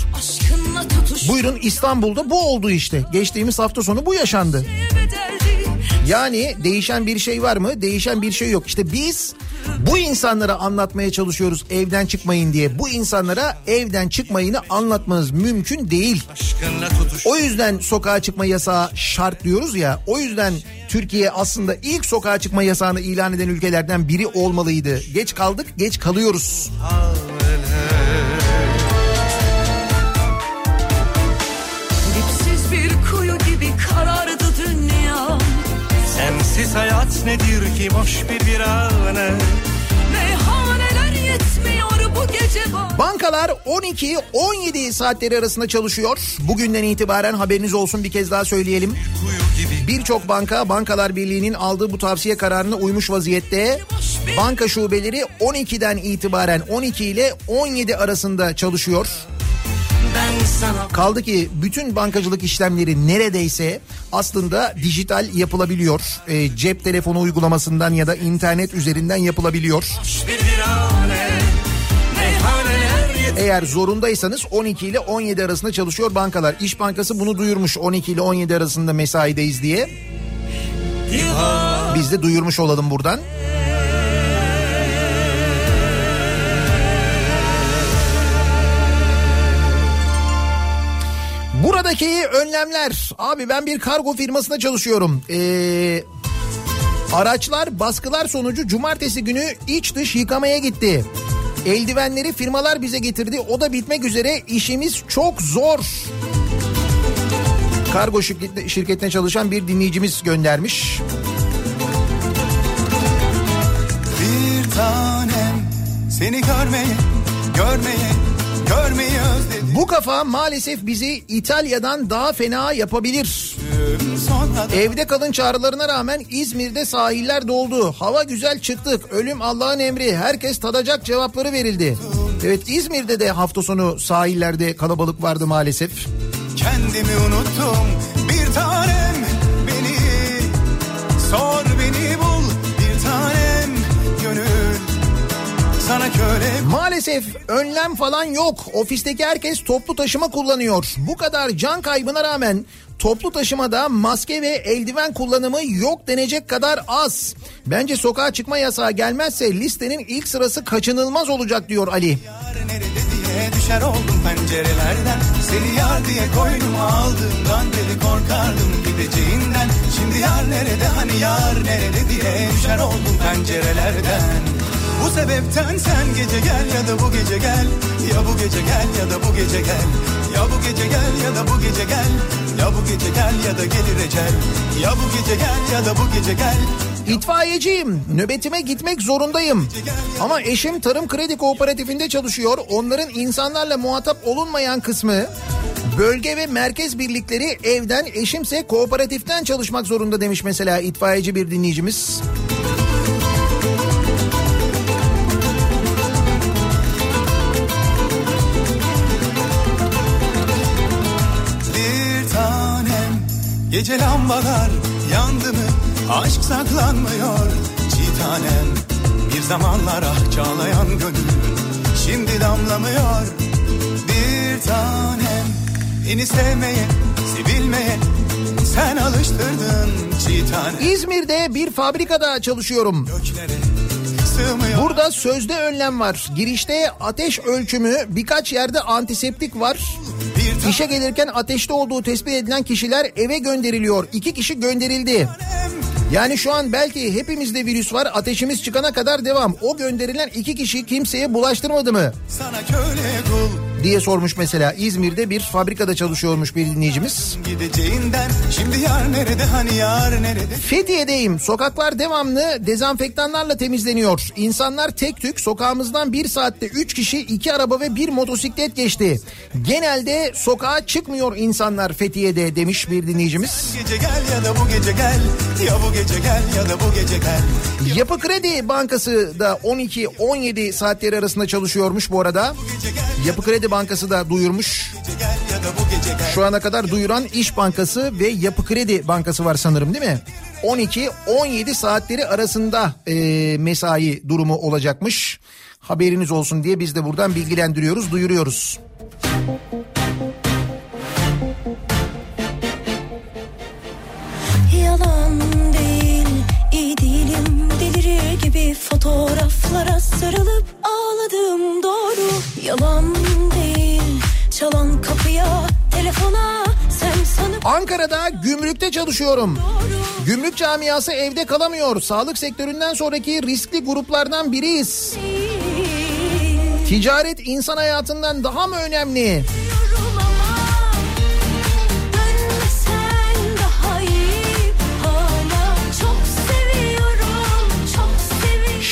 Buyurun, İstanbul'da bu oldu işte. Geçtiğimiz hafta sonu bu yaşandı. Yani değişen bir şey var mı? Değişen bir şey yok. İşte biz bu insanlara anlatmaya çalışıyoruz evden çıkmayın diye. Bu insanlara evden çıkmayını anlatmanız mümkün değil. O yüzden sokağa çıkma yasağı şart diyoruz ya. O yüzden Türkiye aslında ilk sokağa çıkma yasağını ilan eden ülkelerden biri olmalıydı. Geç kaldık, geç kalıyoruz. Dipsiz bir kuyu gibi karardı dünya. Sensiz hayat nedir ki, boş bir virane. Meyhaneler yetmiyor bu gece bana. Bankalar 12-17 saatleri arasında çalışıyor. Bugünden itibaren haberiniz olsun, bir kez daha söyleyelim. Birçok banka, Bankalar Birliği'nin aldığı bu tavsiye kararına uymuş vaziyette. Banka şubeleri 12'den itibaren 12 ile 17 arasında çalışıyor. Kaldı ki bütün bankacılık işlemleri neredeyse aslında dijital yapılabiliyor. Cep telefonu uygulamasından ya da internet üzerinden yapılabiliyor. Eğer zorundaysanız 12 ile 17 arasında çalışıyor bankalar. İş Bankası bunu duyurmuş, 12 ile 17 arasında mesaideyiz diye. Biz de duyurmuş olalım buradan. Buradaki önlemler. Abi ben bir kargo firmasında çalışıyorum. Araçlar baskılar sonucu cumartesi günü iç dış yıkamaya gitti. Eldivenleri firmalar bize getirdi. O da bitmek üzere. İşimiz çok zor. Kargo şirketine çalışan bir dinleyicimiz göndermiş. Bir tanem seni görmeyi özledim. Bu kafa maalesef bizi İtalya'dan daha fena yapabilir. Evde kalın çağrılarına rağmen İzmir'de sahiller doldu. Hava güzel, çıktık. Ölüm Allah'ın emri. Herkes tadacak cevapları verildi. Evet, İzmir'de de hafta sonu sahillerde kalabalık vardı maalesef. Kendimi unuttum bir tanem beni. Sor beni bul bir tanem gönül. Sana köle. Maalesef önlem falan yok. Ofisteki herkes toplu taşıma kullanıyor. Bu kadar can kaybına rağmen toplu taşımada maske ve eldiven kullanımı yok denecek kadar az. Bence sokağa çıkma yasağı gelmezse listenin ilk sırası kaçınılmaz olacak diyor Ali. Bu sebepten sen gece gel ya da bu gece gel, ya bu gece gel ya da bu gece gel, ya bu gece gel ya da bu gece gel, ya bu gece gel ya da gelir ecel, ya bu gece gel ya da bu gece gel, İtfaiyeciyim. Nöbetime gitmek zorundayım. Ama eşim Tarım Kredi Kooperatifinde çalışıyor. Onların insanlarla muhatap olunmayan kısmı, bölge ve merkez birlikleri evden, eşimse kooperatiften çalışmak zorunda demiş mesela itfaiyeci bir dinleyicimiz. Gece lambalar yandı mı, aşk saklanmıyor çitanem. Bir zamanlar ah çağlayan gönül, şimdi damlamıyor bir tanem. Beni sevmeye, sevilmeye sen alıştırdın çitanem. İzmir'de bir fabrikada çalışıyorum. Burada sözde önlem var. Girişte ateş ölçümü, birkaç yerde antiseptik var. İşe gelirken ateşte olduğu tespit edilen kişiler eve gönderiliyor. 2 kişi gönderildi. Yani şu an belki hepimizde virüs var. Ateşimiz çıkana kadar devam. O gönderilen 2 kişi kimseye bulaştırmadı mı? Diye sormuş mesela. İzmir'de bir fabrikada çalışıyormuş bir dinleyicimiz. Şimdi yar nerede, hani yar nerede? Fethiye'deyim. Sokaklar devamlı dezenfektanlarla temizleniyor. İnsanlar tek tük. Sokağımızdan 1 saatte 3 kişi, 2 araba ve 1 motosiklet geçti. Genelde sokağa çıkmıyor insanlar Fethiye'de demiş bir dinleyicimiz. Gece gel ya da bu gece gel. Ya bu gece gel ya da bu gece gel. Yapı Kredi Bankası da 12-17 saatleri arasında çalışıyormuş bu arada. Yapı Kredi Bankası da duyurmuş. Şu ana kadar duyuran İş Bankası ve Yapı Kredi Bankası var sanırım, değil mi? 12-17 saatleri arasında mesai durumu olacakmış. Haberiniz olsun diye biz de buradan bilgilendiriyoruz, duyuruyoruz. Yalan değil, iyi değilim, delirir gibi fotoğraflara sarılıp ağladım, doğru. Yalan değil, çalan kapıya, telefona sen sanıp... Ankara'da gümrükte çalışıyorum. Doğru. Gümrük camiası evde kalamıyor. Sağlık sektöründen sonraki riskli gruplardan biriyiz. Değil. Ticaret insan hayatından daha mı önemli?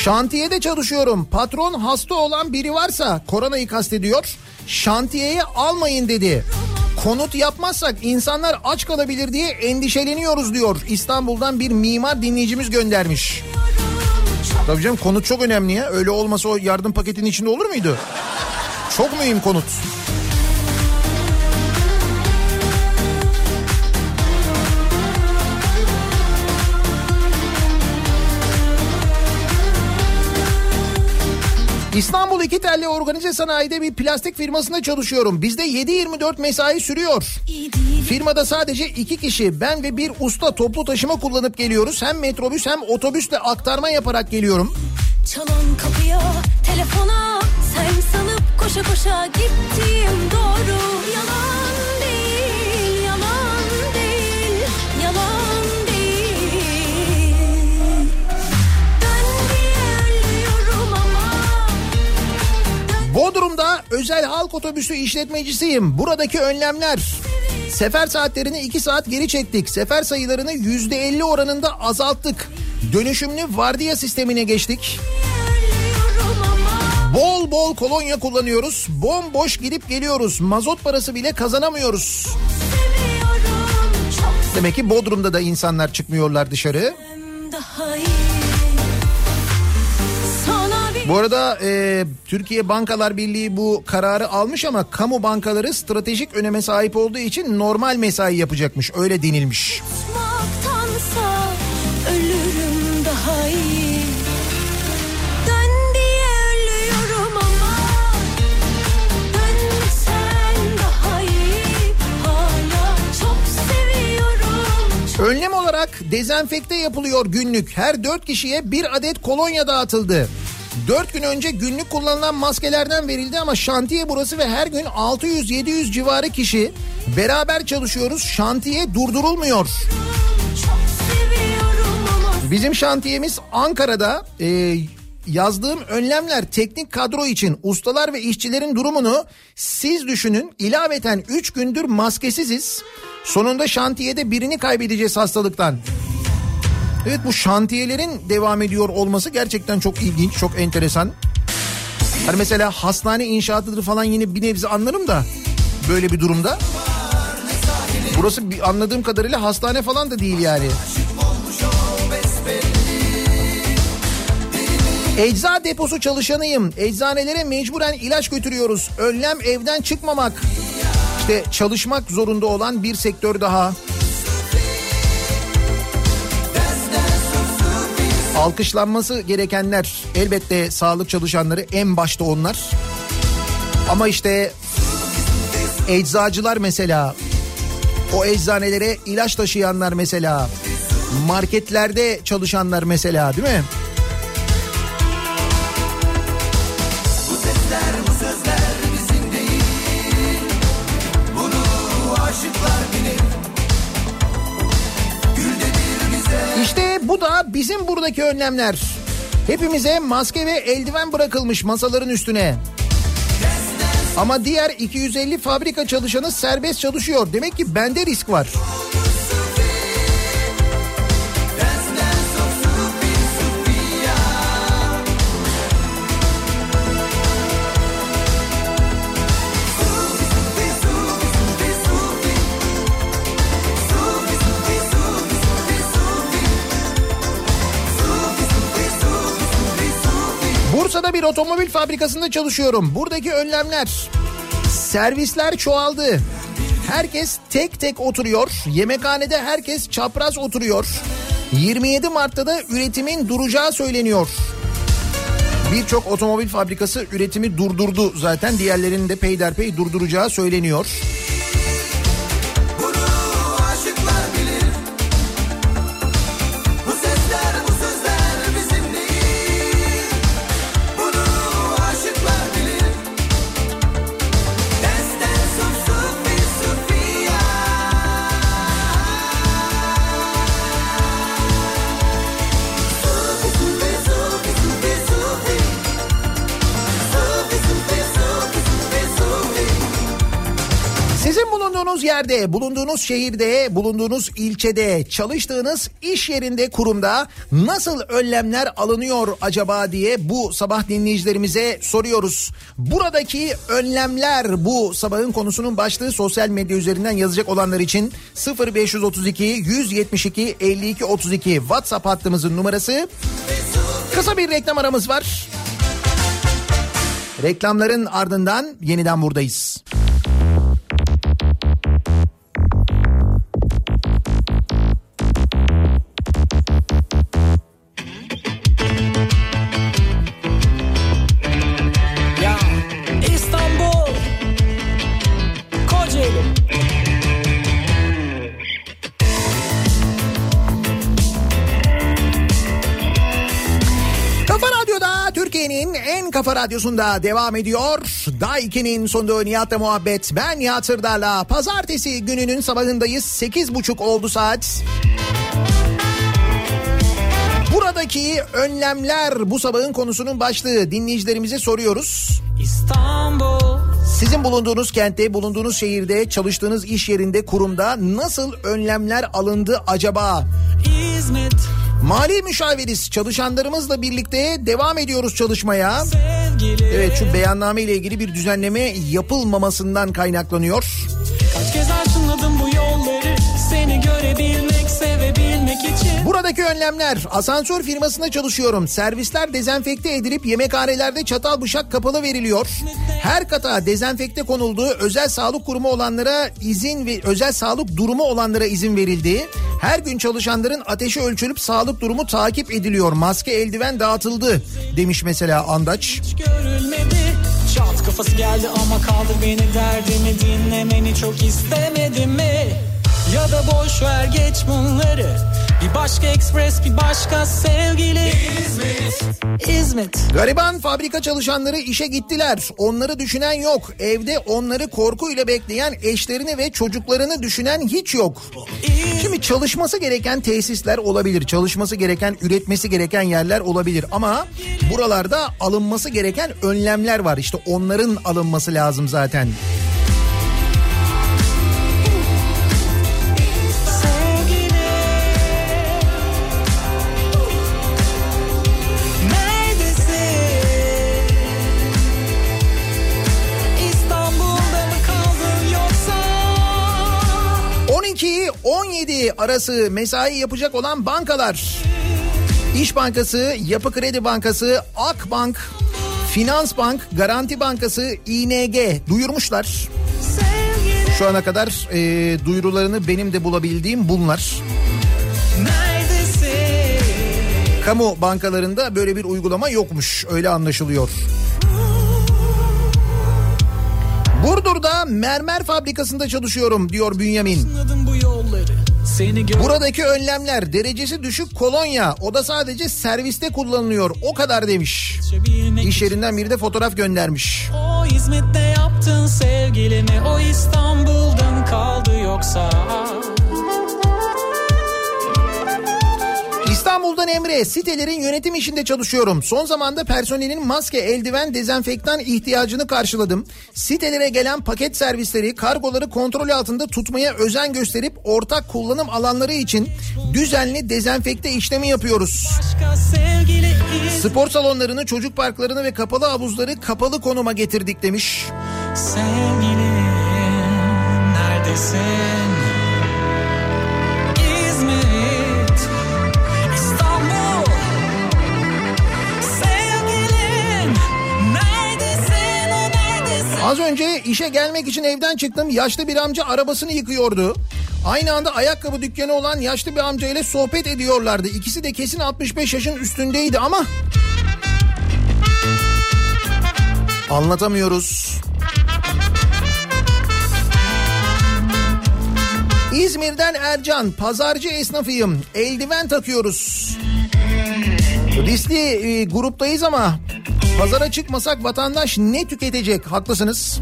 Şantiyede çalışıyorum. Patron hasta olan biri varsa, koronayı kastediyor, şantiyeye almayın dedi. Konut yapmazsak insanlar aç kalabilir diye endişeleniyoruz diyor. İstanbul'dan bir mimar dinleyicimiz göndermiş. Tabii canım, konut çok önemli ya. Öyle olmasa o yardım paketinin içinde olur muydu? Çok mühim konut. İstanbul İkitel'le organize sanayide bir plastik firmasında çalışıyorum. Bizde 7-24 mesai sürüyor. Firmada sadece 2 kişi, ben ve bir usta toplu taşıma kullanıp geliyoruz. Hem metrobüs hem otobüsle aktarma yaparak geliyorum. Çalan kapıya, telefona, sen sanıp koşa koşa gittiğim doğru. Yalan değil, yalan değil, yalan. Bodrum'da özel halk otobüsü işletmecisiyim. Buradaki önlemler: sefer saatlerini 2 saat geri çektik. Sefer sayılarını %50 oranında azalttık. Dönüşümlü vardiya sistemine geçtik. Bol bol kolonya kullanıyoruz. Bomboş gidip geliyoruz. Mazot parası bile kazanamıyoruz. Demek ki Bodrum'da da insanlar çıkmıyorlar dışarı. Bu arada Türkiye Bankalar Birliği bu kararı almış ama kamu bankaları stratejik öneme sahip olduğu için normal mesai yapacakmış. Öyle denilmiş. Tutmaktansa ölürüm daha iyi. Dön diye ölüyorum ama dönsen daha iyi. Hala çok seviyorum. Önlem olarak dezenfekte yapılıyor günlük. Her 4 kişiye 1 adet kolonya dağıtıldı. 4 gün önce günlük kullanılan maskelerden verildi ama şantiye burası ve her gün 600-700 civarı kişi beraber çalışıyoruz. Şantiye durdurulmuyor. Bizim şantiyemiz Ankara'da. Yazdığım önlemler teknik kadro için. Ustalar ve işçilerin durumunu siz düşünün. İlaveten 3 gündür maskesiziz. Sonunda şantiyede birini kaybedeceğiz hastalıktan. Evet, bu şantiyelerin devam ediyor olması gerçekten çok ilginç, çok enteresan. Hani mesela hastane inşaatıdır falan yine bir nebze anlarım da böyle bir durumda. Burası anladığım kadarıyla hastane falan da değil yani. Ecza deposu çalışanıyım. Eczanelere mecburen ilaç götürüyoruz. Önlem evden çıkmamak. İşte çalışmak zorunda olan bir sektör daha. Alkışlanması gerekenler elbette sağlık çalışanları, en başta onlar. Ama işte eczacılar mesela, o eczanelere ilaç taşıyanlar mesela, marketlerde çalışanlar mesela, değil mi? Bu da bizim buradaki önlemler. Hepimize maske ve eldiven bırakılmış masaların üstüne. Ama diğer 250 fabrika çalışanı serbest çalışıyor. Demek ki bende risk var. Bursa'da bir otomobil fabrikasında çalışıyorum. Buradaki önlemler. Servisler çoğaldı. Herkes tek tek oturuyor. Yemekhanede herkes çapraz oturuyor. 27 Mart'ta da üretimin duracağı söyleniyor. Birçok otomobil fabrikası üretimi durdurdu zaten. Diğerlerinin de peyderpey durduracağı söyleniyor. Yerde, bulunduğunuz şehirde, bulunduğunuz ilçede, çalıştığınız iş yerinde, kurumda nasıl önlemler alınıyor acaba diye bu sabah dinleyicilerimize soruyoruz. Buradaki önlemler bu sabahın konusunun başlığı. Sosyal medya üzerinden yazacak olanlar için 0532 172 52 32 WhatsApp hattımızın numarası. Kısa bir reklam aramız var. Reklamların ardından yeniden buradayız. Kafa Radyosu'nda devam ediyor. Daiki'nin sonunda Nihat'la Muhabbet. Ben Nihat Sırdar'la. Pazartesi gününün sabahındayız. 8.30 oldu saat. Buradaki önlemler bu sabahın konusunun başlığı. Dinleyicilerimize soruyoruz. İstanbul. Sizin bulunduğunuz kentte, bulunduğunuz şehirde, çalıştığınız iş yerinde, kurumda nasıl önlemler alındı acaba? İzmit. Mali müşaviriz, çalışanlarımızla birlikte devam ediyoruz çalışmaya. Sevgili. Evet, şu beyanname ile ilgili bir düzenleme yapılmamasından kaynaklanıyor. Kaç kez aşınladım bu yolları, seni görebilmek, sevebilmek için. Buradaki önlemler: asansör firmasında çalışıyorum. Servisler dezenfekte edilip yemekhanelerde çatal bıçak kapalı veriliyor. Her kata dezenfekte konuldu. Özel sağlık durumu olanlara izin verildi. Her gün çalışanların ateşi ölçülüp sağlık durumu takip ediliyor. Maske, eldiven dağıtıldı demiş mesela Andaç. Çat kafası geldi ama kaldır beni, derdimi dinlemeni çok istemedim mi? Ya da boş ver, geç bunları. Bir başka ekspres, bir başka sevgili. İzmit. Gariban fabrika çalışanları işe gittiler. Onları düşünen yok. Evde onları korkuyla bekleyen eşlerini ve çocuklarını düşünen hiç yok. Şimdi çalışması gereken tesisler olabilir. Çalışması gereken, üretmesi gereken yerler olabilir. Ama buralarda alınması gereken önlemler var. İşte onların alınması lazım zaten. 12-17 arası mesai yapacak olan bankalar: İş Bankası, Yapı Kredi Bankası, Akbank, Finans Bank, Garanti Bankası, İNG duyurmuşlar. Şu ana kadar duyurularını benim de bulabildiğim bunlar. Kamu bankalarında böyle bir uygulama yokmuş, öyle anlaşılıyor. Burdur'da mermer fabrikasında çalışıyorum diyor Bünyamin. Buradaki önlemler, derecesi düşük kolonya, o da sadece serviste kullanılıyor, o kadar demiş. İş yerinden biri de fotoğraf göndermiş. O İzmit'te yaptın sevgilimi, o İstanbul'dan kaldı yoksa. İstanbul'dan Emre, sitelerin yönetim işinde çalışıyorum. Son zamanda personelin maske, eldiven, dezenfektan ihtiyacını karşıladım. Sitelere gelen paket servisleri, kargoları kontrol altında tutmaya özen gösterip ortak kullanım alanları için düzenli dezenfekte işlemi yapıyoruz. Spor salonlarını, çocuk parklarını ve kapalı havuzları kapalı konuma getirdik demiş. Sevgilim, neredesin? Az önce işe gelmek için evden çıktım. Yaşlı bir amca arabasını yıkıyordu. Aynı anda ayakkabı dükkanı olan yaşlı bir amca ile sohbet ediyorlardı. İkisi de kesin 65 yaşın üstündeydi ama anlatamıyoruz. İzmir'den Ercan, pazarcı esnafıyım. Eldiven takıyoruz. Riskli gruptayız ama pazara çıkmasak vatandaş ne tüketecek? Haklısınız.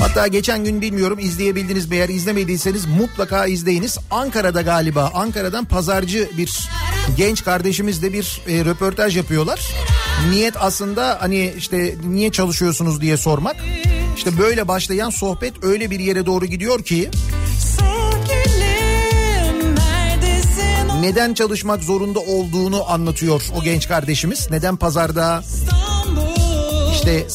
Hatta geçen gün, bilmiyorum izleyebildiniz mi, eğer izlemediyseniz mutlaka izleyiniz. Ankara'da galiba, Ankara'dan pazarcı bir genç kardeşimizle bir röportaj yapıyorlar. Niyet aslında hani işte niye çalışıyorsunuz diye sormak. İşte böyle başlayan sohbet öyle bir yere doğru gidiyor ki, neden çalışmak zorunda olduğunu anlatıyor o genç kardeşimiz. Neden pazarda işte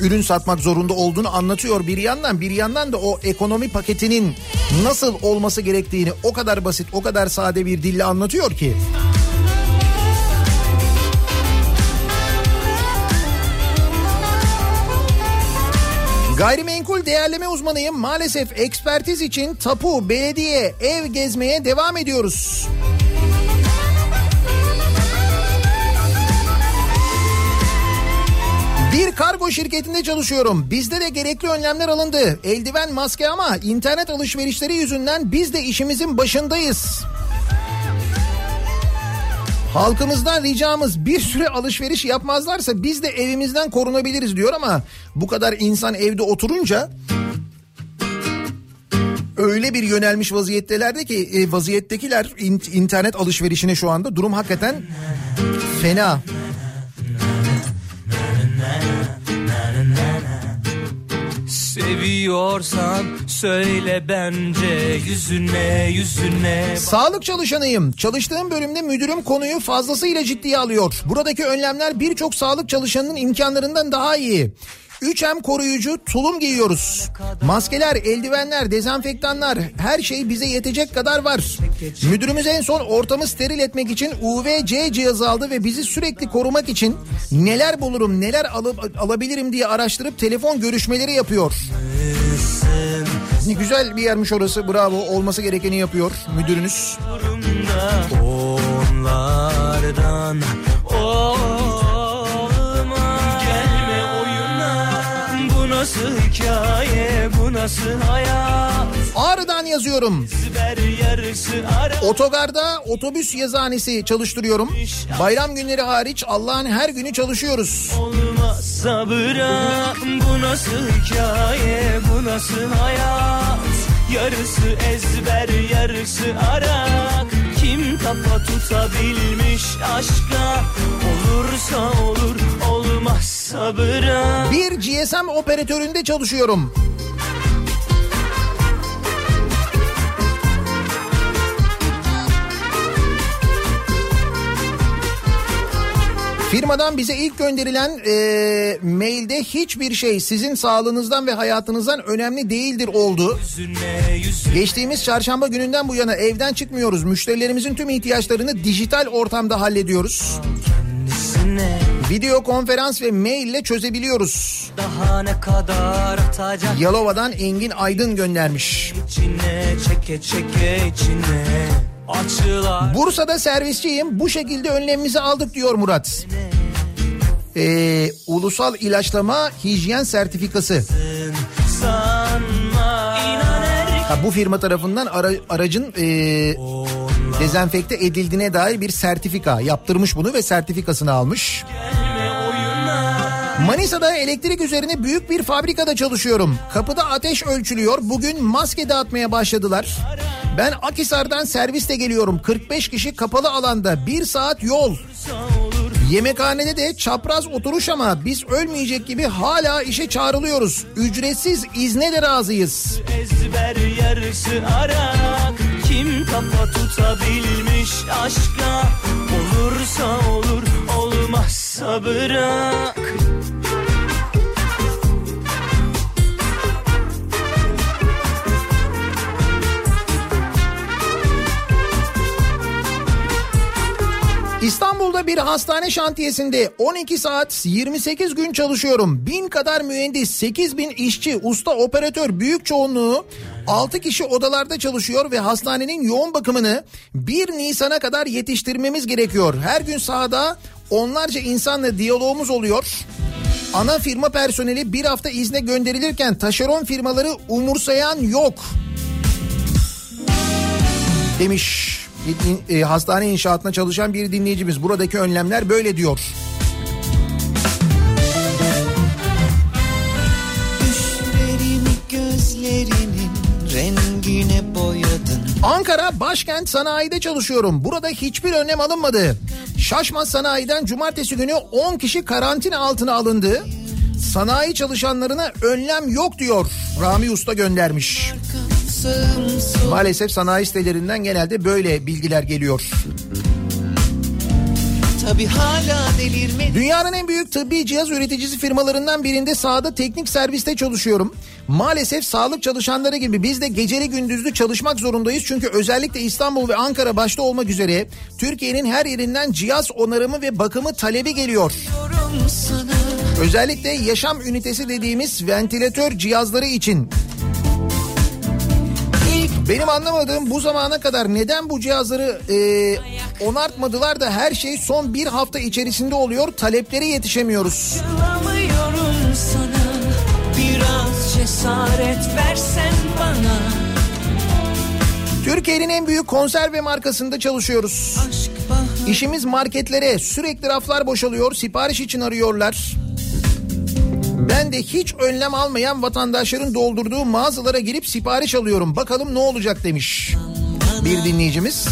ürün satmak zorunda olduğunu anlatıyor bir yandan. Bir yandan da o ekonomi paketinin nasıl olması gerektiğini o kadar basit, o kadar sade bir dille anlatıyor ki. Gayrimenkul değerleme uzmanıyım. Maalesef ekspertiz için tapu, belediye, ev gezmeye devam ediyoruz. Bir kargo şirketinde çalışıyorum. Bizde de gerekli önlemler alındı. Eldiven, maske ama internet alışverişleri yüzünden biz de işimizin başındayız. Halkımızdan ricamız, bir süre alışveriş yapmazlarsa biz de evimizden korunabiliriz diyor ama bu kadar insan evde oturunca öyle bir yönelmiş vaziyetteler ki, vaziyettekiler internet alışverişine şu anda, durum hakikaten fena. Seviyorsan söyle bence yüzüne yüzüne. Sağlık çalışanıyım. Çalıştığım bölümde müdürüm konuyu fazlasıyla ciddiye alıyor. Buradaki önlemler birçok sağlık çalışanının imkanlarından daha iyi. 3M koruyucu tulum giyiyoruz. Maskeler, eldivenler, dezenfektanlar, her şey bize yetecek kadar var. Müdürümüz en son ortamı steril etmek için UVC cihazı aldı ve bizi sürekli korumak için neler bulurum, neler alabilirim diye araştırıp telefon görüşmeleri yapıyor. Ne güzel bir yermiş orası, bravo, olması gerekeni yapıyor müdürünüz. Onlardan hikaye, bu nasıl hayat? Ağrı'dan yazıyorum. Otogarda otobüs yazıhanesi çalıştırıyorum. Bayram günleri hariç Allah'ın her günü çalışıyoruz. Olmazsa bırak, bu nasıl hikaye, bu nasıl hayat? Yarısı ezber, yarısı arak. Kim kafa tutabilmiş aşka? Olursa olur, olmazsa bırak. Bir GSM operatöründe çalışıyorum. Firmadan bize ilk gönderilen mailde hiçbir şey sizin sağlığınızdan ve hayatınızdan önemli değildir oldu. Geçtiğimiz çarşamba gününden bu yana evden çıkmıyoruz. Müşterilerimizin tüm ihtiyaçlarını dijital ortamda hallediyoruz. Video konferans ve maille çözebiliyoruz. Daha ne kadar atacak? Yalova'dan Engin Aydın göndermiş. İçine, çeke, çeke, içine. Bursa'da servisçiyim. Bu şekilde önlemimizi aldık diyor Murat. Ulusal ilaçlama hijyen sertifikası. Ha, bu firma tarafından aracın dezenfekte edildiğine dair bir sertifika yaptırmış bunu ve sertifikasını almış. Manisa'da elektrik üzerine büyük bir fabrikada çalışıyorum. Kapıda ateş ölçülüyor. Bugün maske dağıtmaya başladılar. Ben Akhisar'dan serviste geliyorum. 45 kişi kapalı alanda. 1 saat yol. Yemekhanede de çapraz oturuş ama biz ölmeyecek gibi hala işe çağrılıyoruz. Ücretsiz izne de razıyız. Ezber yarışı arak kim kafa tutabilmiş aşka? Olursa olur, olmazsa bırak. İstanbul'da bir hastane şantiyesinde 12 saat 28 gün çalışıyorum. 1000 kadar mühendis, 8000 işçi, usta, operatör, büyük çoğunluğu 6 kişi odalarda çalışıyor ve hastanenin yoğun bakımını 1 Nisan'a kadar yetiştirmemiz gerekiyor. Her gün sahada onlarca insanla diyalogumuz oluyor. Ana firma personeli bir hafta izne gönderilirken taşeron firmaları umursayan yok demiş. Hastane inşaatına çalışan bir dinleyicimiz. Buradaki önlemler böyle diyor. Düşlerimi gözlerinin rengine boyadın. Ankara Başkent Sanayi'de çalışıyorum. Burada hiçbir önlem alınmadı. Şaşmaz Sanayi'den cumartesi günü 10 kişi karantina altına alındı. Sanayi çalışanlarına önlem yok diyor. Rami Usta göndermiş. Maalesef sanayi sitelerinden genelde böyle bilgiler geliyor. Tabii hala delirmedi. Dünyanın en büyük tıbbi cihaz üreticisi firmalarından birinde sahada teknik serviste çalışıyorum. Maalesef sağlık çalışanları gibi biz de geceli gündüzlü çalışmak zorundayız. Çünkü özellikle İstanbul ve Ankara başta olmak üzere Türkiye'nin her yerinden cihaz onarımı ve bakımı talebi geliyor. Özellikle yaşam ünitesi dediğimiz ventilatör cihazları için. Benim anlamadığım bu zamana kadar neden bu cihazları onartmadılar da her şey son bir hafta içerisinde oluyor. Taleplere yetişemiyoruz. Yılamıyorum sana, biraz cesaret versen bana. Türkiye'nin en büyük konserve markasında çalışıyoruz. İşimiz marketlere, sürekli raflar boşalıyor, sipariş için arıyorlar. Ben de hiç önlem almayan vatandaşların doldurduğu mağazalara girip sipariş alıyorum. Bakalım ne olacak demiş bir dinleyicimiz.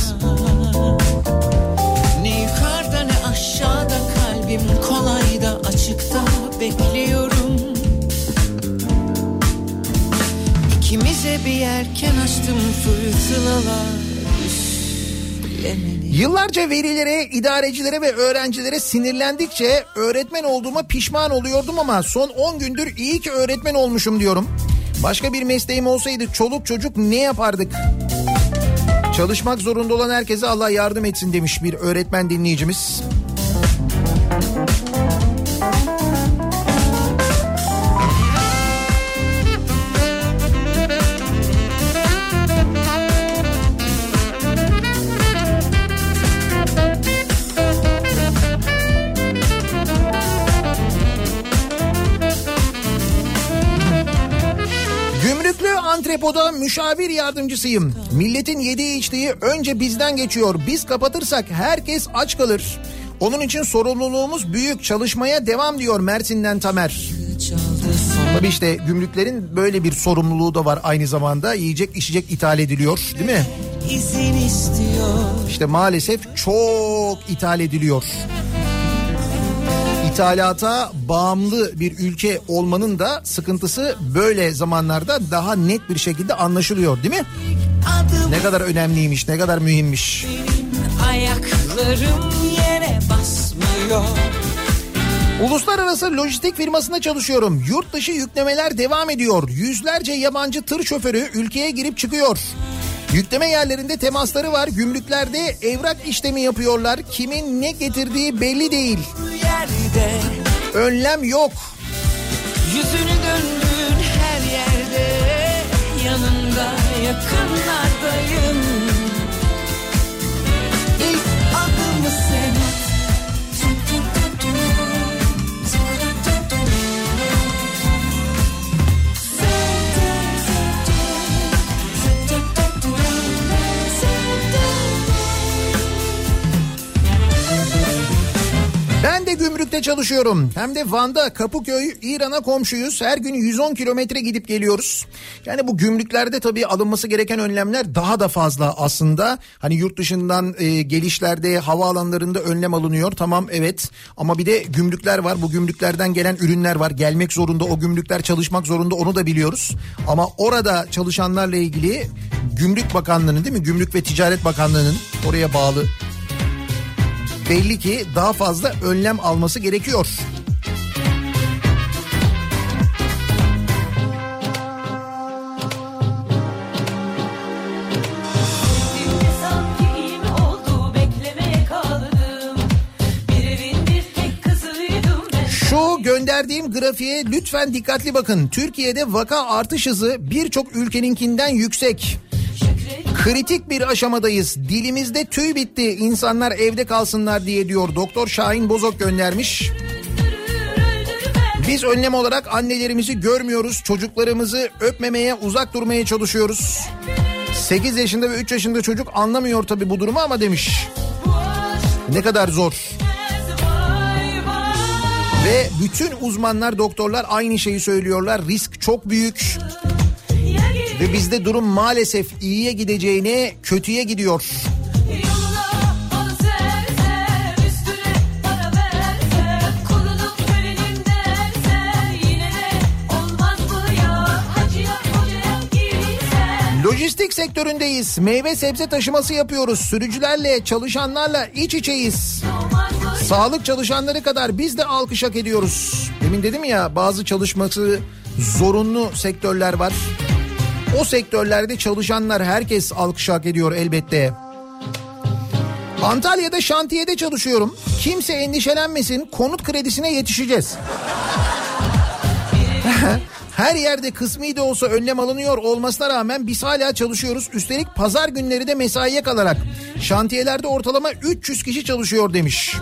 Ne yukarıda ne aşağıda kalbim kolayda açıkta bekliyorum. İkimize bir yerken açtım fırtınalar. Yıllarca velilere, idarecilere ve öğrencilere sinirlendikçe öğretmen olduğuma pişman oluyordum ama son 10 gündür iyi ki öğretmen olmuşum diyorum. Başka bir mesleğim olsaydı çoluk çocuk ne yapardık? Çalışmak zorunda olan herkese Allah yardım etsin demiş bir öğretmen dinleyicimiz. Antrepoda müşavir yardımcısıyım. Milletin yediği içtiği önce bizden geçiyor. Biz kapatırsak herkes aç kalır. Onun için sorumluluğumuz büyük. Çalışmaya devam diyor Mersin'den Tamer. Tabii işte gümrüklerin böyle bir sorumluluğu da var aynı zamanda. Yiyecek içecek ithal ediliyor, değil mi? İşte maalesef çok ithal ediliyor. İthalata bağımlı bir ülke olmanın da sıkıntısı böyle zamanlarda daha net bir şekilde anlaşılıyor, değil mi? Ne kadar önemliymiş, ne kadar mühimmiş. Ayaklarım yere basmıyor. Uluslararası lojistik firmasında çalışıyorum. Yurt dışı yüklemeler devam ediyor. Yüzlerce yabancı tır şoförü ülkeye girip çıkıyor. Yükleme yerlerinde temasları var. Gümrüklerde evrak işlemi yapıyorlar. Kimin ne getirdiği belli değil. Önlem yok. Yüzünü döndün her yerde. Yanında yakınlardayım. İlk adımı sen. Ben de gümrükte çalışıyorum. Hem de Van'da, Kapıköy, İran'a komşuyuz. Her gün 110 kilometre gidip geliyoruz. Yani bu gümrüklerde tabii alınması gereken önlemler daha da fazla aslında. Hani yurt dışından gelişlerde, havaalanlarında önlem alınıyor. Tamam, evet, ama bir de gümrükler var. Bu gümrüklerden gelen ürünler var. Gelmek zorunda, o gümrükler çalışmak zorunda, onu da biliyoruz. Ama orada çalışanlarla ilgili Gümrük Bakanlığı'nın, değil mi? Gümrük ve Ticaret Bakanlığı'nın oraya bağlı, belli ki daha fazla önlem alması gerekiyor. Şu gönderdiğim grafiğe lütfen dikkatli bakın. Türkiye'de vaka artış hızı birçok ülkeninkinden yüksek. Kritik bir aşamadayız. Dilimizde tüy bitti. İnsanlar evde kalsınlar diye diyor. Doktor Şahin Bozok göndermiş. Biz önlem olarak annelerimizi görmüyoruz. Çocuklarımızı öpmemeye, uzak durmaya çalışıyoruz. 8 yaşında ve 3 yaşında çocuk anlamıyor tabii bu durumu ama demiş. Ne kadar zor. Ve bütün uzmanlar, doktorlar aynı şeyi söylüyorlar. Risk çok büyük. Ve bizde durum maalesef iyiye gideceğine kötüye gidiyor. Lojistik sektöründeyiz. Meyve sebze taşıması yapıyoruz. Sürücülerle, çalışanlarla iç içeyiz. Sağlık çalışanları kadar biz de alkış hak ediyoruz. Demin dedim ya, bazı çalışması zorunlu sektörler var. O sektörlerde çalışanlar, herkes alkış hak ediyor elbette. Antalya'da şantiyede çalışıyorum. Kimse endişelenmesin, konut kredisine yetişeceğiz. Her yerde kısmi de olsa önlem alınıyor olmasına rağmen biz hala çalışıyoruz. Üstelik pazar günleri de mesaiye kalarak. Şantiyelerde ortalama 300 kişi çalışıyor demiş.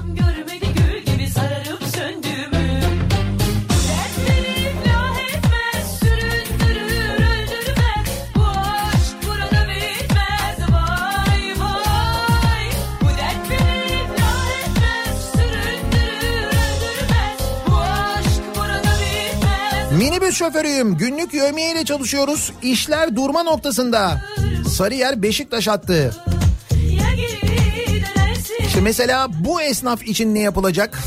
Minibüs şoförüyüm. Günlük yövmiyeyle çalışıyoruz. İşler durma noktasında. Sarıyer Beşiktaş hattı. İşte mesela bu esnaf için ne yapılacak?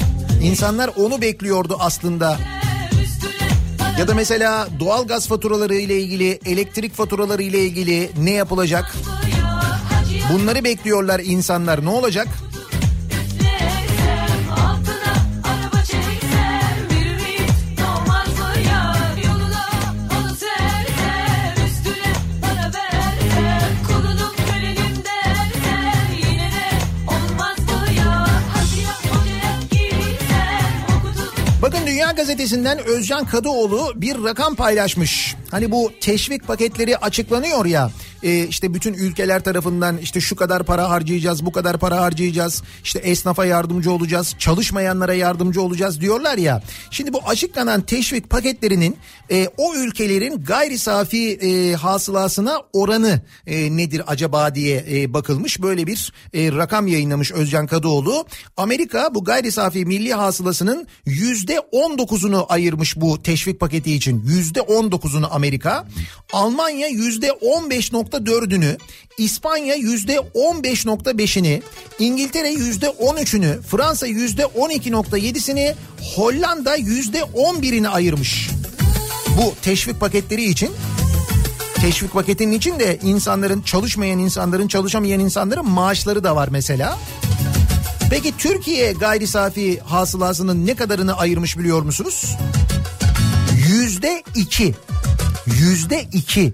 İnsanlar onu bekliyordu aslında. Ya da mesela doğalgaz faturaları ile ilgili, elektrik faturaları ile ilgili ne yapılacak? Bunları bekliyorlar insanlar. Ne olacak? Bakın Dünya Gazetesi'nden Özcan Kadıoğlu bir rakam paylaşmış. Hani bu teşvik paketleri açıklanıyor ya, işte bütün ülkeler tarafından işte şu kadar para harcayacağız, bu kadar para harcayacağız, işte esnafa yardımcı olacağız, çalışmayanlara yardımcı olacağız diyorlar ya. Şimdi bu açıklanan teşvik paketlerinin o ülkelerin gayri safi hasılasına oranı nedir acaba diye bakılmış. Böyle bir rakam yayınlamış Özcan Kadıoğlu. Amerika bu gayri safi milli hasılasının %19'unu ayırmış bu teşvik paketi için. %19'unu Amerika, Almanya %15.4'ünü, İspanya %15.5'ini, İngiltere %13'ünü, Fransa %12.7'sini, Hollanda %11'ini ayırmış. Bu teşvik paketleri için, teşvik paketinin için de insanların, çalışmayan insanların, çalışamayan insanların maaşları da var mesela. Peki Türkiye gayri safi hasılasının ne kadarını ayırmış biliyor musunuz? %2. %2.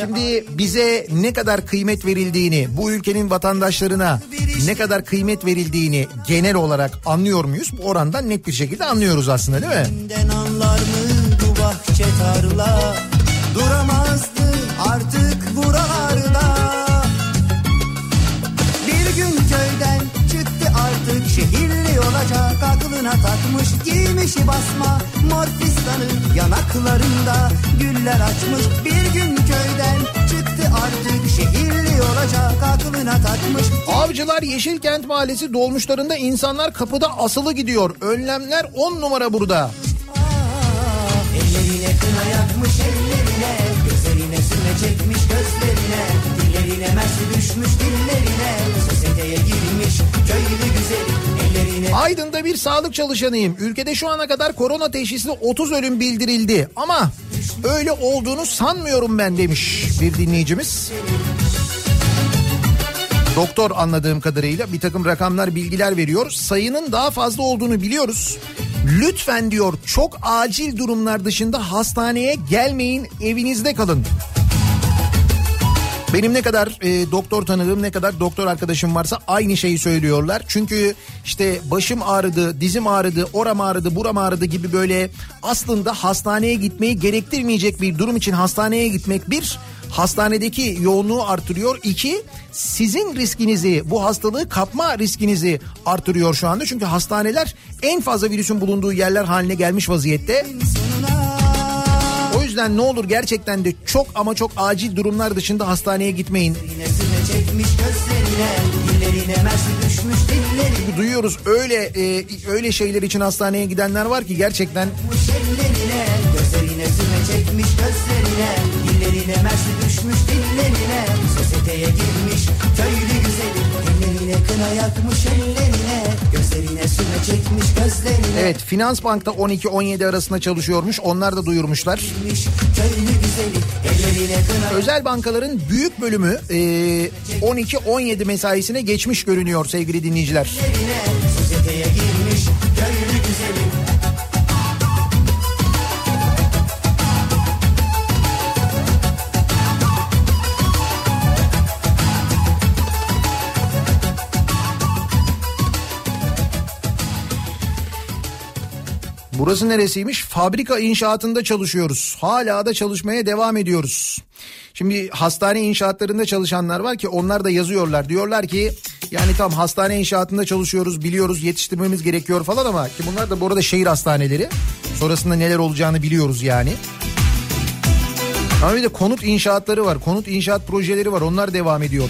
Şimdi bize ne kadar kıymet verildiğini, bu ülkenin vatandaşlarına ne kadar kıymet verildiğini genel olarak anlıyor muyuz? Bu orandan net bir şekilde anlıyoruz aslında, değil mi? Duramazdı artık buralarda. Bir gün köyden çıktı artık şehirli olacak. Aklına takmış giymişi basma mor fistanı yanaklarında güller açmış. Bir gün köyden çıktı artık şehirli olacak. Aklına takmış. Avcılar Yeşilkent Mahallesi dolmuşlarında insanlar kapıda asılı gidiyor. Önlemler 10 numara burada. Ellerine kına yakmış ellerine, gözlerine sürme çekmiş gözlerine, dillerine mersi düşmüş dillerine, sosyeteye girmiş köylü güzeli ellerine. Aydın'da bir sağlık çalışanıyım. Ülkede şu ana kadar korona teşhisli 30 ölüm bildirildi ama öyle olduğunu sanmıyorum ben, demiş bir dinleyicimiz. Doktor anladığım kadarıyla bir takım rakamlar, bilgiler veriyor. Sayının daha fazla olduğunu biliyoruz. Lütfen diyor, çok acil durumlar dışında hastaneye gelmeyin, evinizde kalın. Benim ne kadar doktor tanıdığım, ne kadar doktor arkadaşım varsa aynı şeyi söylüyorlar. Çünkü işte başım ağrıdı, dizim ağrıdı, oram ağrıdı, buram ağrıdı gibi böyle aslında hastaneye gitmeyi gerektirmeyecek bir durum için hastaneye gitmek bir, hastanedeki yoğunluğu artırıyor. İki, sizin riskinizi, bu hastalığı kapma riskinizi artırıyor şu anda. Çünkü hastaneler en fazla virüsün bulunduğu yerler haline gelmiş vaziyette. O yüzden ne olur gerçekten de çok ama çok acil durumlar dışında hastaneye gitmeyin. Çünkü duyuyoruz öyle şeyler için hastaneye gidenler var ki gerçekten... Çekmiş gözlerine, dillerine mersi düşmüş dillerine, sosyeteye girmiş köylü güzeli, ellerine kına yakmış ellerine, gözlerine sürme çekmiş gözlerine. Evet, Finans Bank'ta 12-17 arasında çalışıyormuş, onlar da duyurmuşlar. Girmiş, köylü güzeli, ellerine kına... Özel bankaların büyük bölümü 12-17 mesaisine geçmiş görünüyor sevgili dinleyiciler. Ellerine, sosyeteye girmiş köylü güzeli. Burası neresiymiş? Fabrika inşaatında çalışıyoruz. Hala da çalışmaya devam ediyoruz. Şimdi hastane inşaatlarında çalışanlar var ki onlar da yazıyorlar. Diyorlar ki yani tam hastane inşaatında çalışıyoruz, biliyoruz, yetiştirmemiz gerekiyor falan ama ki bunlar da bu arada şehir hastaneleri. Sonrasında neler olacağını biliyoruz yani. Ama bir de konut inşaatları var. Konut inşaat projeleri var. Onlar devam ediyor.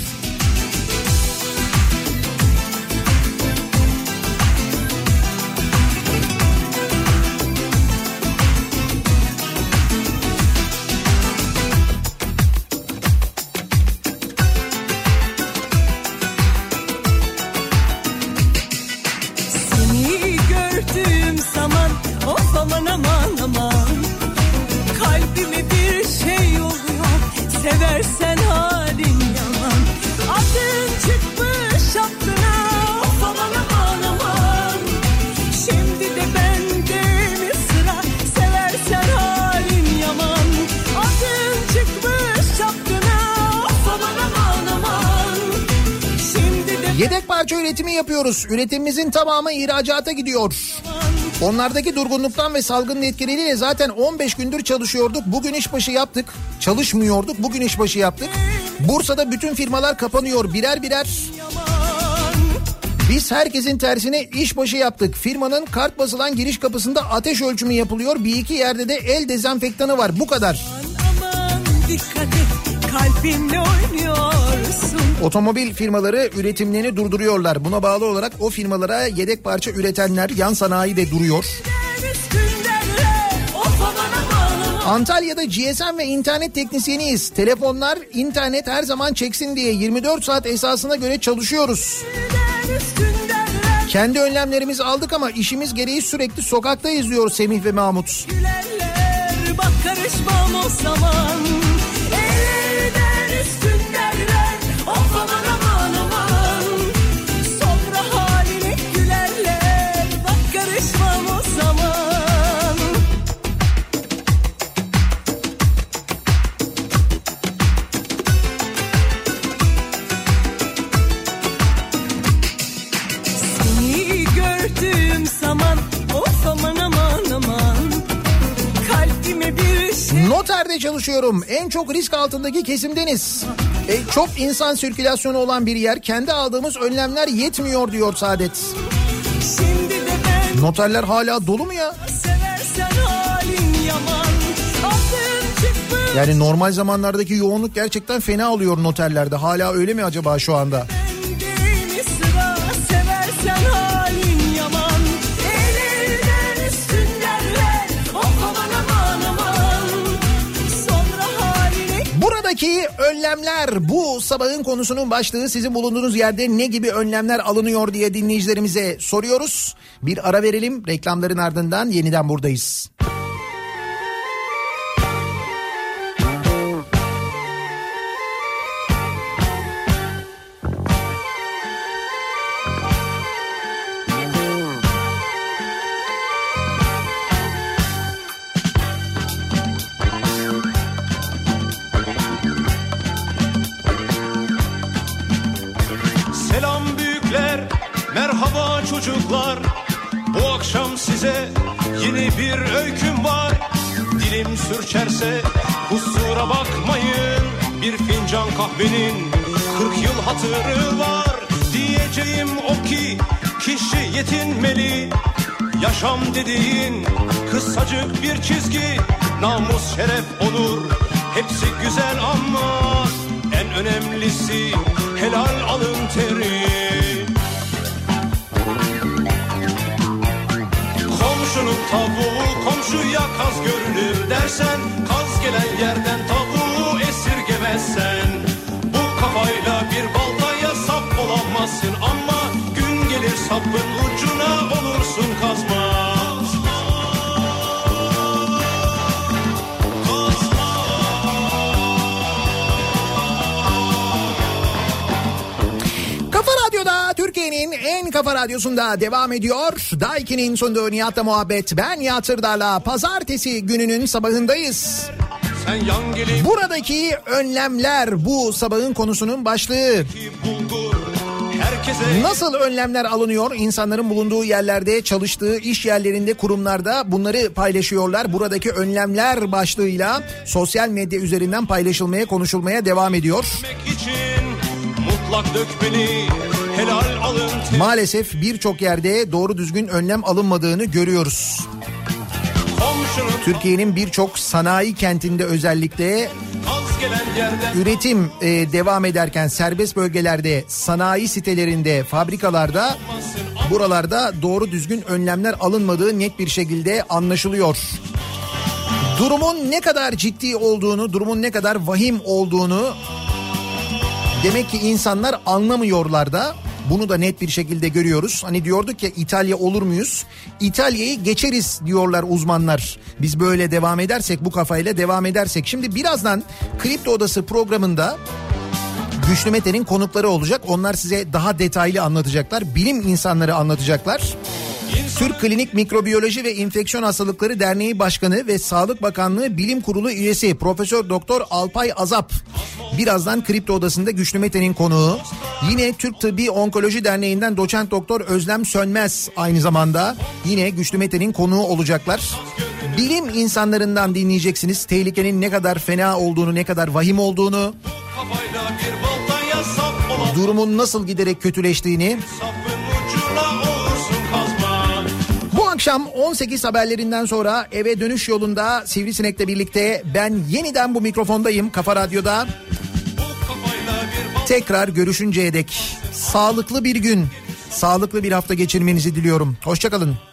Üretimimizin tamamı ihracata gidiyor. Onlardaki durgunluktan ve salgının etkileriyle zaten 15 gündür çalışıyorduk. Bugün işbaşı yaptık. Çalışmıyorduk. Bugün işbaşı yaptık. Bursa'da bütün firmalar kapanıyor birer birer. Biz herkesin tersine işbaşı yaptık. Firmanın kart basılan giriş kapısında ateş ölçümü yapılıyor. Bir iki yerde de el dezenfektanı var. Bu kadar. Aman dikkat et. Kalbimle oynuyorsun. Otomobil firmaları üretimlerini durduruyorlar. Buna bağlı olarak o firmalara yedek parça üretenler, yan sanayi de duruyor. Antalya'da GSM ve internet teknisyeniyiz. Telefonlar, internet her zaman çeksin diye 24 saat esasına göre çalışıyoruz. Kendi önlemlerimizi aldık ama işimiz gereği sürekli sokaktayız diyor Semih ve Mahmut. Gülerler, bak karışmam o zaman. Üstün derler, of aman aman aman. nerede çalışıyorum? En çok risk altındaki kesimdeniz. Çok insan sirkülasyonu olan bir yer. Kendi aldığımız önlemler yetmiyor diyor Saadet. Noterler hala dolu mu ya? Yani normal zamanlardaki yoğunluk gerçekten fena oluyor noterlerde. Hala öyle mi acaba şu anda? Buradaki önlemler bu sabahın konusunun başlığı. Sizin bulunduğunuz yerde ne gibi önlemler alınıyor diye dinleyicilerimize soruyoruz. Bir ara verelim, reklamların ardından yeniden buradayız. Çocuklar, bu akşam size yeni bir öyküm var. Dilim sürçerse kusura bakmayın. Bir fincan kahvenin 40 yıl hatırı var. Diyeceğim o ki kişi yetinmeli. Yaşam dediğin kısacık bir çizgi. Namus, şeref, onur hepsi güzel ama en önemlisi helal alın teri. Komşunun tavuğu komşuya kaz görünür dersen, kaz gelen yerden tavuğu esirgemezsen, bu kafayla bir baltaya sap olamazsın ama gün gelir sapın ucuna olursun kazma. Kazma. Kafa Radyo'da, Türkiye'nin en kafa radyosunda devam ediyor. Daiki'nin sonunda Nihat'la Muhabbet. Ben Nihat Sırdar'la pazartesi gününün sabahındayız. Buradaki önlemler bu sabahın konusunun başlığı. Nasıl önlemler alınıyor? İnsanların bulunduğu yerlerde, çalıştığı iş yerlerinde, kurumlarda bunları paylaşıyorlar. Buradaki önlemler başlığıyla sosyal medya üzerinden paylaşılmaya, konuşulmaya devam ediyor. Mutlak dökmeli. Maalesef birçok yerde doğru düzgün önlem alınmadığını görüyoruz. Türkiye'nin birçok sanayi kentinde özellikle üretim devam ederken serbest bölgelerde, sanayi sitelerinde, fabrikalarda, buralarda doğru düzgün önlemler alınmadığı net bir şekilde anlaşılıyor. Durumun ne kadar ciddi olduğunu, durumun ne kadar vahim olduğunu demek ki insanlar anlamıyorlar da, bunu da net bir şekilde görüyoruz. Hani diyorduk ya, İtalya olur muyuz? İtalya'yı geçeriz diyorlar uzmanlar. Biz böyle devam edersek, bu kafayla devam edersek. Şimdi birazdan Kripto Odası programında Güçlü Meten'in konukları olacak. Onlar size daha detaylı anlatacaklar. Bilim insanları anlatacaklar. Türk Klinik Mikrobiyoloji ve Enfeksiyon Hastalıkları Derneği Başkanı ve Sağlık Bakanlığı Bilim Kurulu üyesi Profesör Doktor Alpay Azap birazdan Kripto Odası'nda Güçlü Mete'nin konuğu. Yine Türk Tıbbi Onkoloji Derneği'nden Doçent Doktor Özlem Sönmez aynı zamanda yine Güçlü Mete'nin konuğu olacaklar. Bilim insanlarından dinleyeceksiniz tehlikenin ne kadar fena olduğunu, ne kadar vahim olduğunu, durumun nasıl giderek kötüleştiğini. Akşam 18 haberlerinden sonra eve dönüş yolunda Sivrisinek'le birlikte ben yeniden bu mikrofondayım Kafa Radyo'da. Tekrar görüşünceye dek sağlıklı bir gün, sağlıklı bir hafta geçirmenizi diliyorum. Hoşça kalın.